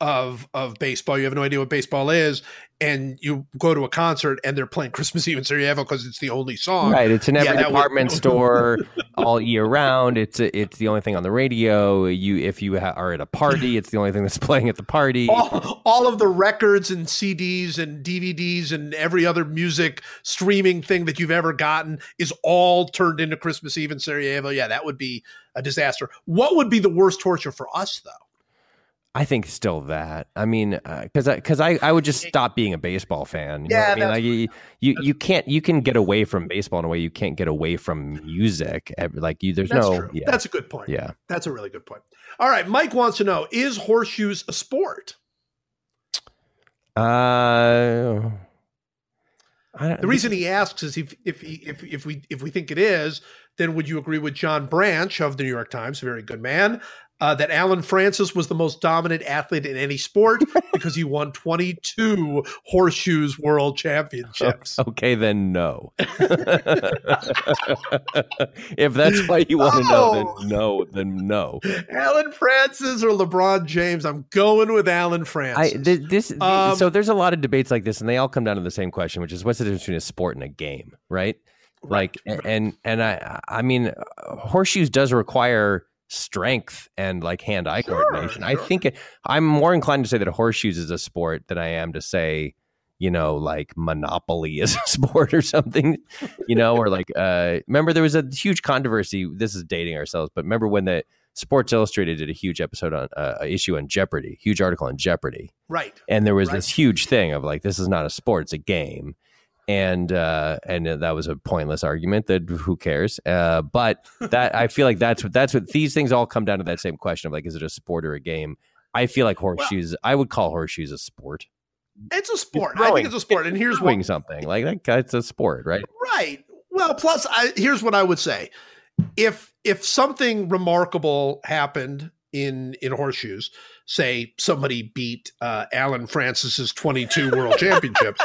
of of baseball. You have no idea what baseball is. And you go to a concert and they're playing Christmas Eve in Sarajevo because it's the only song. Right. It's in every yeah, department would- store all year round. It's it's the only thing on the radio. You if you ha- are at a party, it's the only thing that's playing at the party. All, all of the records and C Ds and D V Ds and every other music streaming thing that you've ever gotten is all turned into Christmas Eve in Sarajevo. Yeah, that would be a disaster. What would be the worst torture for us, though? I think still that. I mean, because uh, because I, I, I would just stop being a baseball fan. You yeah, know what I mean, like you, you you can't you can get away from baseball in a way you can't get away from music. Like you, there's that's no. True. Yeah. That's a good point. Yeah, that's a really good point. All right, Mike wants to know: is horseshoes a sport? Uh, I don't, the reason he asks is if if he, if if we if we think it is, then would you agree with John Branch of the New York Times? Very good man. Uh, that Alan Francis was the most dominant athlete in any sport because he won twenty-two horseshoes world championships. Okay, then no. If that's why you want oh. to know, then no, then no. Alan Francis or LeBron James? I'm going with Alan Francis. I, th- this, th- um, so there's a lot of debates like this, and they all come down to the same question, which is what's the difference between a sport and a game, right? Like, right. and and I, I mean, horseshoes does require strength and like hand-eye sure, coordination. Sure. I think it, I'm more inclined to say that horseshoes is a sport than I am to say, you know, like Monopoly is a sport or something, you know, or like, uh, remember there was a huge controversy. This is dating ourselves, but remember when the Sports Illustrated did a huge episode on uh, issue on Jeopardy, huge article on Jeopardy. Right. And there was right. this huge thing of like, this is not a sport, it's a game. And uh, and that was a pointless argument that who cares? Uh, but that I feel like that's what that's what these things all come down to that same question of like, is it a sport or a game? I feel like horseshoes. Well, I would call horseshoes a sport. It's a sport. It's I think it's a sport. And here's doing what, something like that. It's a sport, right? Right. Well, plus, I, here's what I would say: if if something remarkable happened in in horseshoes, say somebody beat uh, Alan Francis's twenty-two World Championship,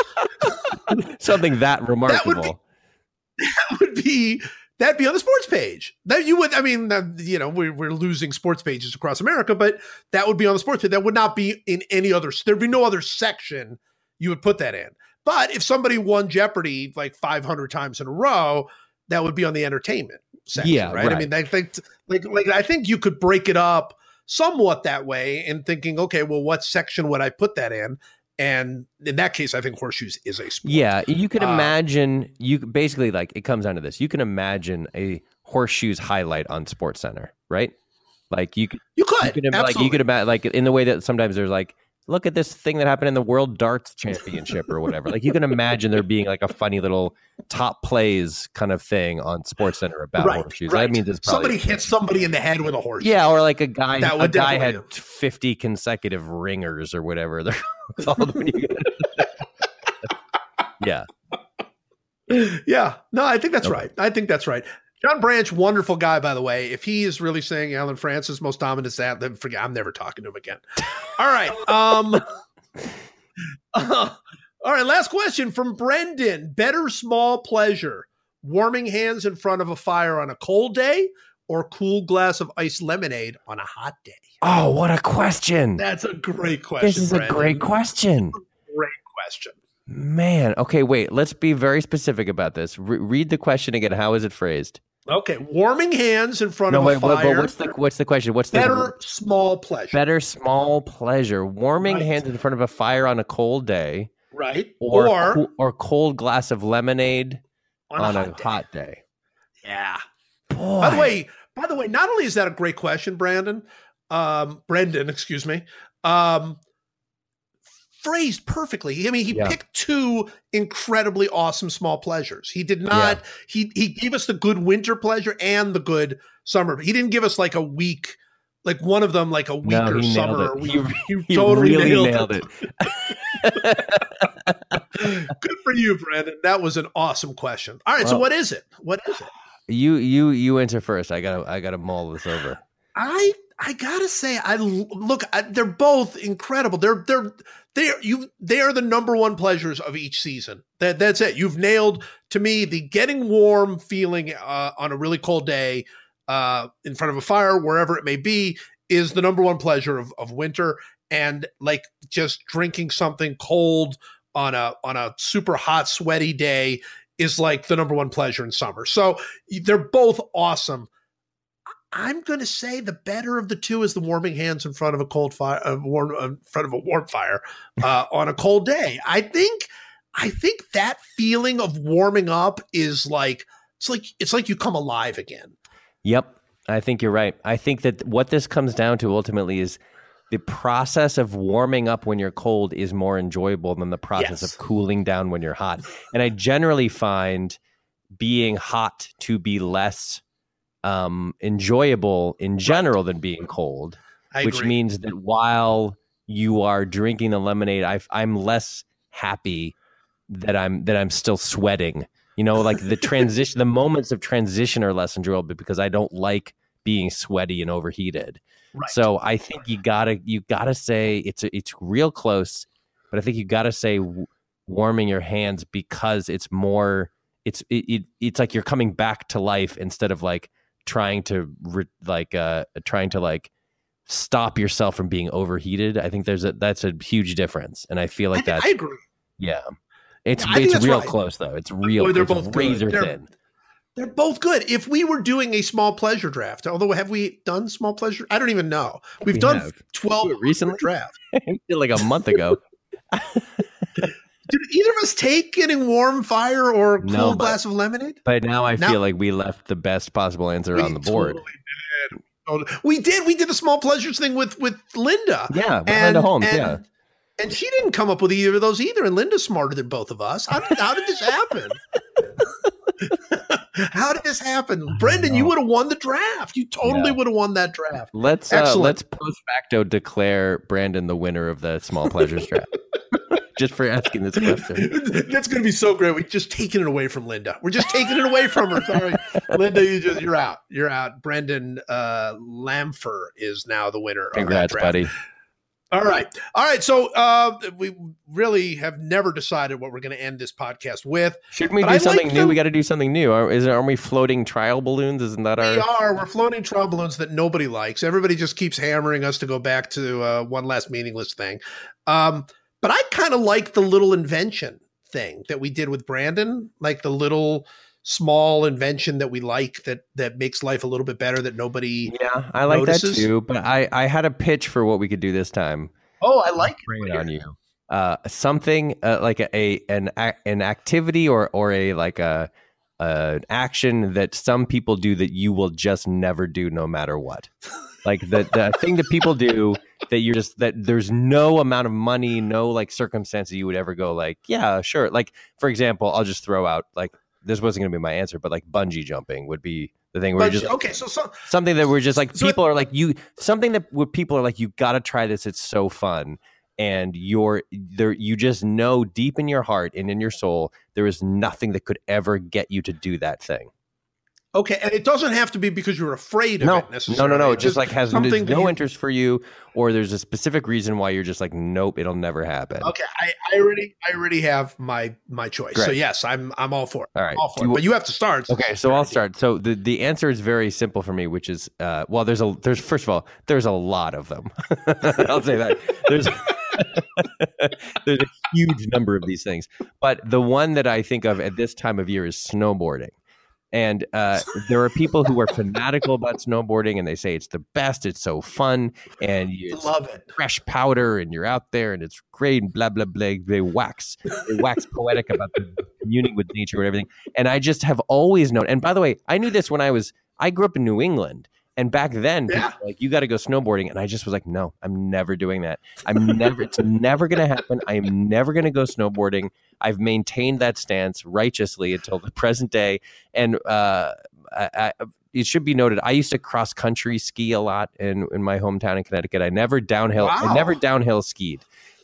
something that remarkable. That would be, That would be that'd be on the sports page. That you would, I mean, you know, we're we're losing sports pages across America, but that would be on the sports page. That would not be in any other. There'd be no other section you would put that in. But if somebody won Jeopardy like five hundred times in a row, that would be on the entertainment section, yeah, right? right? I mean, I think like like I think you could break it up somewhat that way, and thinking, okay, well, what section would I put that in? And in that case, I think horseshoes is a sport. Yeah, you can imagine, uh, you basically, like, it comes down to this. You can imagine a horseshoes highlight on Sports Center, right? Like you could, you could, you could like you could imagine, like in the way that sometimes there's like, look at this thing that happened in the World Darts Championship or whatever. Like you can imagine there being like a funny little top plays kind of thing on Sports Center about right, horseshoes. Right. I mean, this somebody hits somebody in the head with a horseshoe. Yeah, or like a guy, that a guy had is. fifty consecutive ringers or whatever. They're called when you get yeah. Yeah. No, I think that's okay. right. I think that's right. John Branch, wonderful guy, by the way. If he is really saying Alan Francis, most dominant stat, then forget, I'm never talking to him again. All right. Um, uh, all right. Last question from Brendan. Better small pleasure, warming hands in front of a fire on a cold day or cool glass of iced lemonade on a hot day? Oh, what a question. That's a great question. This is Brendan. a great question. A great question. Man. Okay, wait. Let's be very specific about this. Re- read the question again. How is it phrased? Okay, warming hands in front no, of wait, a fire. But what's the what's the question? What's better the better small pleasure? Better small pleasure. Warming right. hands in front of a fire on a cold day, right? Or or, or cold glass of lemonade on, on a, hot, a day. hot day. Yeah. Boy. By the way, by the way, not only is that a great question, Brandon, um, Brendan, excuse me, um, phrased perfectly. I mean, he yeah. picked two incredibly awesome small pleasures. He did not, yeah. he he gave us the good winter pleasure and the good summer. He didn't give us like a week, like one of them, like a weaker no, summer. He, he, he totally really nailed, nailed it. it. Good for you, Brandon. That was an awesome question. All right. Well, so what is it? What is it? You, you, you answer first. I gotta, I gotta mull this over. I, I gotta say, I look. I, they're both incredible. They're they're they are you. They are the number one pleasures of each season. That that's it. You've nailed to me the getting warm feeling uh, on a really cold day uh, in front of a fire, wherever it may be, is the number one pleasure of, of winter. And like just drinking something cold on a on a super hot, sweaty day is like the number one pleasure in summer. So they're both awesome. I'm going to say the better of the two is the warming hands in front of a cold fire, uh, warm, uh, in front of a warm fire uh, on a cold day. I think, I think that feeling of warming up is like, it's like, it's like you come alive again. Yep. I think you're right. I think that what this comes down to ultimately is the process of warming up when you're cold is more enjoyable than the process yes. of cooling down when you're hot. And I generally find being hot to be less um enjoyable in general than being cold, I which agree. means that while you are drinking the lemonade, I, I'm less happy that I'm that I'm still sweating. You know, like the transition, the moments of transition are less enjoyable because I don't like being sweaty and overheated. Right. So I think you gotta you gotta say it's a, it's real close, but I think you gotta say w- warming your hands because it's more it's it, it it's like you're coming back to life instead of like. trying to re- like uh trying to like stop yourself from being overheated. I think there's a that's a huge difference, and I feel like that I agree. Yeah, it's yeah, it's real right. close though. It's real. Boy, they're it's both razor they're, thin. They're both good. If we were doing a small pleasure draft, although have we done small pleasure? I don't even know. We've we done have. twelve recently draft like a month ago. Did either of us take getting warm fire or a cool no, but, glass of lemonade? But now I now, feel like we left the best possible answer we on the board. Totally did. We did. We did the small pleasures thing with, with Linda. Yeah, with and, Linda Holmes, and, yeah. And she didn't come up with either of those either, and Linda's smarter than both of us. How did, how did this happen? How did this happen? Brendan, you would have won the draft. You totally yeah. would have won that draft. Let's uh, let's post facto declare Brandon the winner of the Small Pleasures draft. Just for asking this question. That's going to be so great. We're just taking it away from Linda. We're just taking it away from her. Sorry, Linda, you just, you're out. You're out. Brendan uh, Lamfer is now the winner. Congrats, of that draft. buddy. All right. All right. So uh, we really have never decided what we're going to end this podcast with. Should we do I'd something like new? To... We got to do something new. Are, is, aren't we floating trial balloons? Isn't that our... We are. We're floating trial balloons that nobody likes. Everybody just keeps hammering us to go back to uh, one last meaningless thing. Um, but I kind of like the little invention thing that we did with Brandon, like the little... small invention that we like that that makes life a little bit better that nobody yeah I like notices. That too, but I I had a pitch for what we could do this time. Oh, I like bring it, it on you. Uh, something uh, like a, a an an activity or or a like a an action that some people do that you will just never do no matter what. Like the the thing that people do that you're just that there's no amount of money, no like circumstance that you would ever go like yeah sure. Like for example, I'll just throw out like. This wasn't going to be my answer, but like bungee jumping would be the thing where bungee, just okay, so, so something that we're just like so people it, are like you something that where people are like you got to try this, it's so fun, and you're there you just know deep in your heart and in your soul there is nothing that could ever get you to do that thing. Okay, and it doesn't have to be because you're afraid of no, it necessarily. No, no, no. It just, just like has no you... interest for you, or there's a specific reason why you're just like, nope, it'll never happen. Okay, I, I already, I already have my my choice. Great. So yes, I'm I'm all for it. All right, all for you, it. But you have to start. So okay, so I'll start. So the, the answer is very simple for me, which is uh, well, there's a there's first of all, there's a lot of them. I'll say that there's. There's a huge number of these things, but the one that I think of at this time of year is snowboarding. And uh, there are people who are fanatical about snowboarding and they say it's the best. It's so fun. And you love it. Fresh powder and you're out there and it's great and blah, blah, blah. They wax. They wax poetic about the communing with nature and everything. And I just have always known. And by the way, I knew this when I was I grew up in New England. And back then, people yeah. were like, you got to go snowboarding. And I just was like, no, I'm never doing that. I'm never, it's never going to happen. I'm never going to go snowboarding. I've maintained that stance righteously until the present day. And uh, I, I, it should be noted, I used to cross country ski a lot in, in my hometown in Connecticut. I never downhill, wow. I never downhill skied.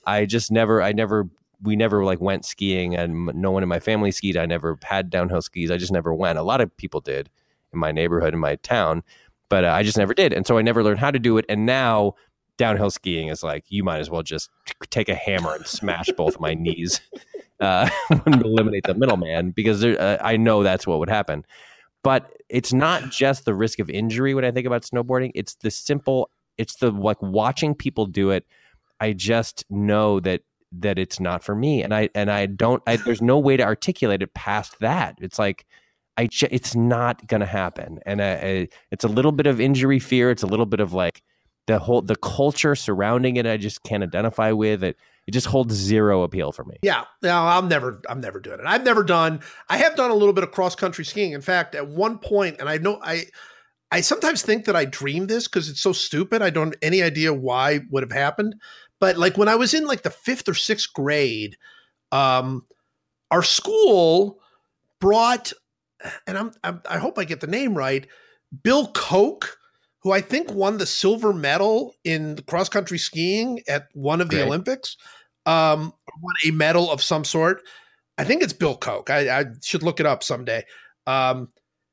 I just never, I never, we never like went skiing and no one in my family skied. I never had downhill skis. I just never went. A lot of people did in my neighborhood, in my town. But uh, I just never did. And so I never learned how to do it. And now downhill skiing is like, you might as well just take a hammer and smash both my knees uh, and eliminate the middleman because there, uh, I know that's what would happen. But it's not just the risk of injury when I think about snowboarding. It's the simple, it's the like watching people do it. I just know that that it's not for me. And I and I don't, I, there's no way to articulate it past that. It's like, I ch- it's not going to happen. And I, I, it's a little bit of injury fear. It's a little bit of like the whole, the culture surrounding it. I just can't identify with it. It just holds zero appeal for me. Yeah. No, I'm never, I'm never doing it. I've never done, I have done a little bit of cross country skiing. In fact, at one point, and I know I, I sometimes think that I dreamed this because it's so stupid. I don't have any idea why would have happened. But like when I was in like the fifth or sixth grade, um, our school brought and I'm, I'm, I hope I get the name right, Bill Koch, who I think won the silver medal in cross-country skiing at one of the Great. Olympics, um, won a medal of some sort. I think it's Bill Koch. I, I should look it up someday. Um,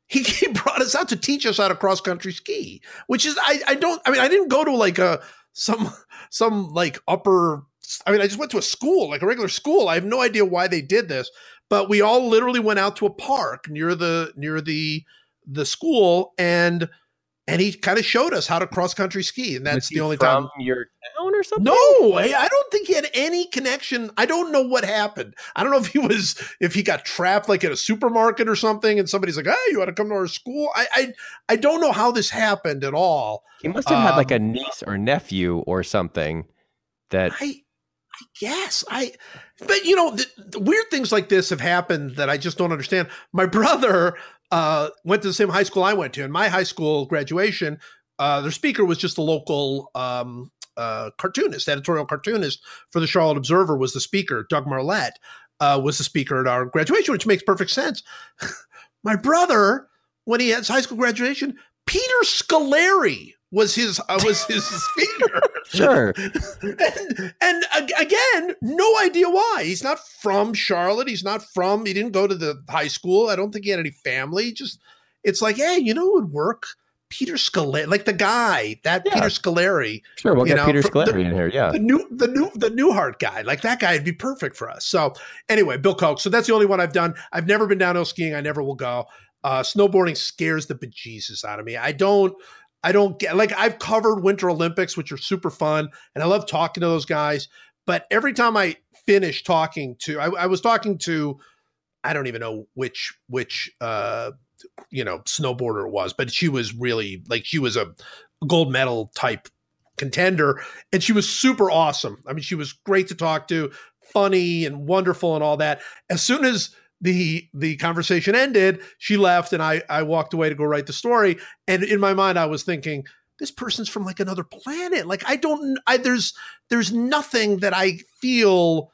he, he brought us out to teach us how to cross-country ski, which is, I, I don't, I mean, I didn't go to like a, some, some like upper, I mean, I just went to a school, like a regular school. I have no idea why they did this. But we all literally went out to a park near the near the the school, and and he kind of showed us how to cross country ski, and that's the only time. From your town or something? No, I, I don't think he had any connection. I don't know what happened. I don't know if he was if he got trapped like at a supermarket or something, and somebody's like, "Oh, you ought to come to our school." I I, I don't know how this happened at all. He must have um, had like a niece or nephew or something that. I, I guess I, but you know, the, the weird things like this have happened that I just don't understand. My brother uh, went to the same high school I went to, and my high school graduation, uh, their speaker was just a local um, uh, cartoonist, editorial cartoonist for the Charlotte Observer was the speaker. Doug Marlette uh, was the speaker at our graduation, which makes perfect sense. My brother, when he had his high school graduation, Peter Scolari was his uh, was his speaker. Sure. and, and again, no idea why. He's not from Charlotte. He's not from, he didn't go to the high school. I don't think he had any family. Just, it's like, hey, you know what would work? Peter Scolari, like the guy, that yeah. Peter Scolari. Sure, we'll get know, Peter Scolari the, in here, yeah. The new, the new, the Newhart guy, like that guy would be perfect for us. So anyway, Bill Koch. So that's the only one I've done. I've never been downhill skiing. I never will go. Uh, snowboarding scares the bejesus out of me. I don't, I don't get, like I've covered Winter Olympics, which are super fun. And I love talking to those guys. But every time I finish talking to, I, I was talking to, I don't even know which, which, uh, you know, snowboarder it was, but she was really like, she was a gold medal type contender and she was super awesome. I mean, she was great to talk to, funny and wonderful and all that. As soon as the, the conversation ended, she left and I, I walked away to go write the story. And in my mind, I was thinking, this person's from like another planet. Like, I don't, I, there's, there's nothing that I feel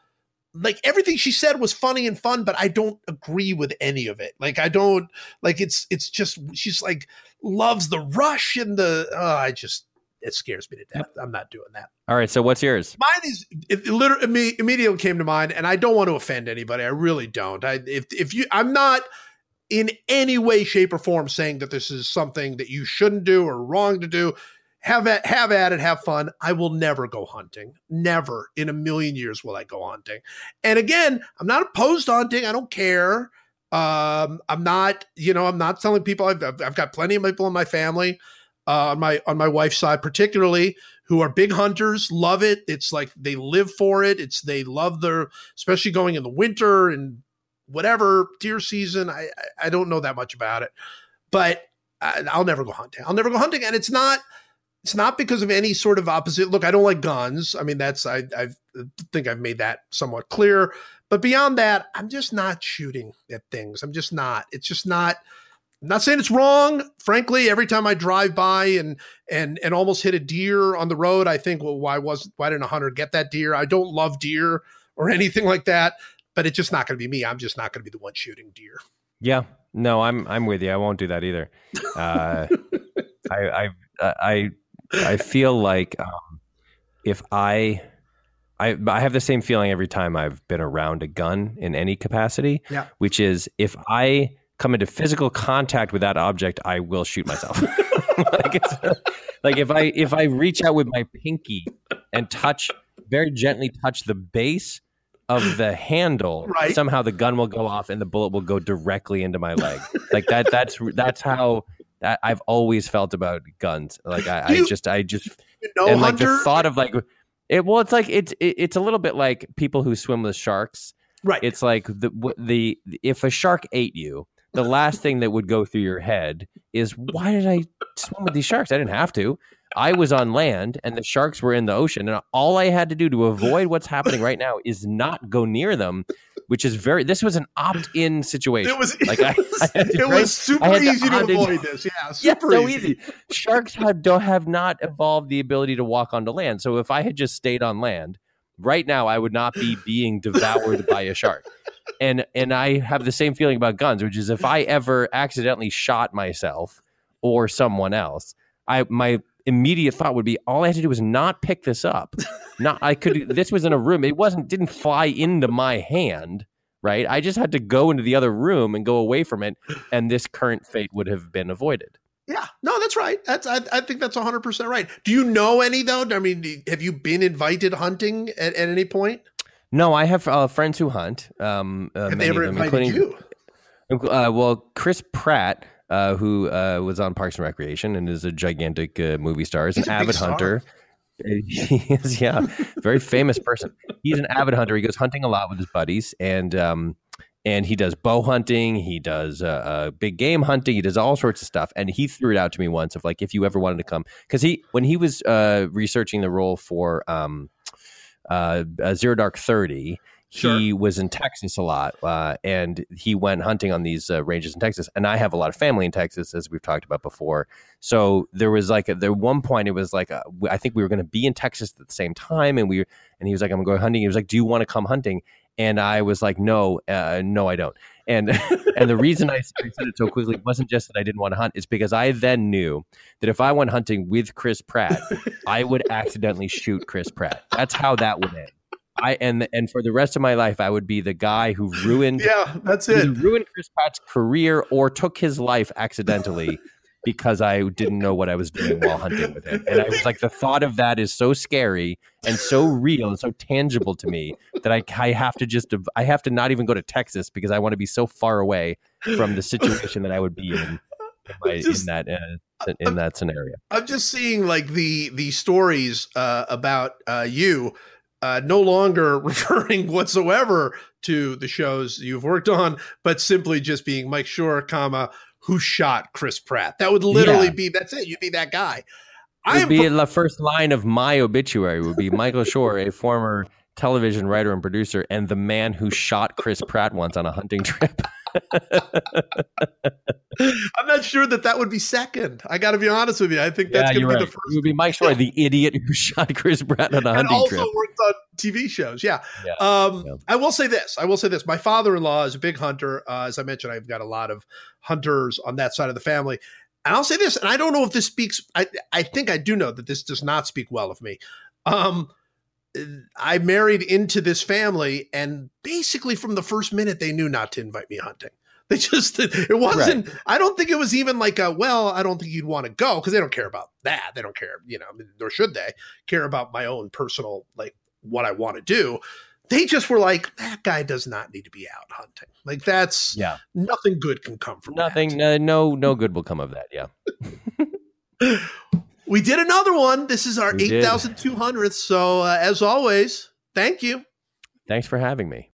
like everything she said was funny and fun, but I don't agree with any of it. Like I don't like it's, it's just, she's like loves the rush and the, uh, I just, it scares me to death. I'm not doing that. All right. So what's yours? Mine is it, it literally immediately came to mind and I don't want to offend anybody. I really don't. I, if, if you, I'm not in any way, shape or form saying that this is something that you shouldn't do or wrong to do. Have at, have at it, have fun. I will never go hunting. Never in a million years will I go hunting. And again, I'm not opposed to hunting. I don't care. Um, I'm not, you know, I'm not telling people. I've, I've got plenty of people in my family, uh, on my on my wife's side particularly, who are big hunters, love it. It's like they live for it. It's they love their, especially going in the winter and whatever, deer season. I, I don't know that much about it, but I, I'll never go hunting. I'll never go hunting. And it's not... It's not because of any sort of opposite. Look, I don't like guns. I mean, that's, I I've, think I've made that somewhat clear. But beyond that, I'm just not shooting at things. I'm just not. It's just not, I'm not saying it's wrong. Frankly, every time I drive by and and and almost hit a deer on the road, I think, well, why wasn't, why didn't a hunter get that deer? I don't love deer or anything like that, but it's just not going to be me. I'm just not going to be the one shooting deer. Yeah. No, I'm I'm with you. I won't do that either. Uh, I I I... I feel like um, if I, I, I have the same feeling every time I've been around a gun in any capacity, yeah. which is if I come into physical contact with that object, I will shoot myself. like, it's, like if I, if I reach out with my pinky and touch, very gently touch the base of the handle, right. somehow the gun will go off and the bullet will go directly into my leg. Like that, that's, that's how. That I've always felt about guns. Like I, you, I just, I just, you know, and like Hunter? The thought of like, it, well, it's like, it's, it, it's a little bit like people who swim with sharks, right? It's like the, the, if a shark ate you, the last thing that would go through your head is why did I swim with these sharks? I didn't have to, I was on land and the sharks were in the ocean. And all I had to do to avoid what's happening right now is not go near them, which is very, this was an opt-in situation. It was, like I, I had to it was super I had to easy to avoid this. Yeah, super yeah, so easy. easy. Sharks have, don't, have not evolved the ability to walk onto land. So if I had just stayed on land, right now I would not be being devoured by a shark. And and I have the same feeling about guns, which is if I ever accidentally shot myself or someone else, I my immediate thought would be all I had to do was not pick this up. Not I could. This was in a room. It wasn't didn't fly into my hand, right? I just had to go into the other room and go away from it, and this current fate would have been avoided. Yeah, no, that's right. That's I, I think that's one hundred percent right. Do you know any though? I mean, have you been invited hunting at, at any point? No, I have uh, friends who hunt. Um, uh, have they ever them, invited you? Uh, well, Chris Pratt. Uh, who uh, was on Parks and Recreation and is a gigantic uh, movie star. He's an avid hunter. He is, yeah, very famous person. He's an avid hunter. He goes hunting a lot with his buddies, and um, and he does bow hunting. He does uh, uh, big game hunting. He does all sorts of stuff. And he threw it out to me once of like, if you ever wanted to come, because he when he was uh, researching the role for um, uh, Zero Dark Thirty. Sure. He was in Texas a lot, uh, and he went hunting on these uh, ranges in Texas. And I have a lot of family in Texas, as we've talked about before. So there was like, a, there one point it was like, a, I think we were going to be in Texas at the same time, and we and he was like, I'm going hunting. He was like, do you want to come hunting? And I was like, no, uh, no, I don't. And and the reason I, I said it so quickly wasn't just that I didn't want to hunt. It's because I then knew that if I went hunting with Chris Pratt, I would accidentally shoot Chris Pratt. That's how that would end. I and and for the rest of my life, I would be the guy who ruined yeah, that's it. ruined Chris Pratt's career or took his life accidentally because I didn't know what I was doing while hunting with him. And I was like, the thought of that is so scary and so real and so tangible to me that I, I have to just I have to not even go to Texas because I want to be so far away from the situation that I would be in. My, just, in that uh, in I'm, that scenario, I'm just seeing like the the stories uh, about uh, you uh, no longer referring whatsoever to the shows you've worked on, but simply just being Mike Shore, comma who shot Chris Pratt. That would literally yeah. be that's it. You'd be that guy. I would be pro- the first line of my obituary would be Michael Shore, a former television writer and producer, and the man who shot Chris Pratt once on a hunting trip. I'm not sure that that would be second. I got to be honest with you. I think that's yeah, going to be right. the first. It would be Mike Shore, the idiot who shot Chris Pratt on a hunting trip. And also trip. worked on T V shows. Yeah. yeah. Um, yeah. I will say this. I will say this. My father-in-law is a big hunter. Uh, as I mentioned, I've got a lot of hunters on that side of the family. And I'll say this, and I don't know if this speaks. I, I think I do know that this does not speak well of me. Um, I married into this family, and basically from the first minute, they knew not to invite me hunting. They just, it wasn't, right. I don't think it was even like a, well, I don't think you'd want to go because they don't care about that. They don't care, you know, nor should they care about my own personal, like what I want to do. They just were like, that guy does not need to be out hunting. Like that's yeah. nothing good can come from nothing. That. No, no good will come of that. Yeah. We did another one. This is our eight thousand two hundredth. So uh, as always, thank you. Thanks for having me.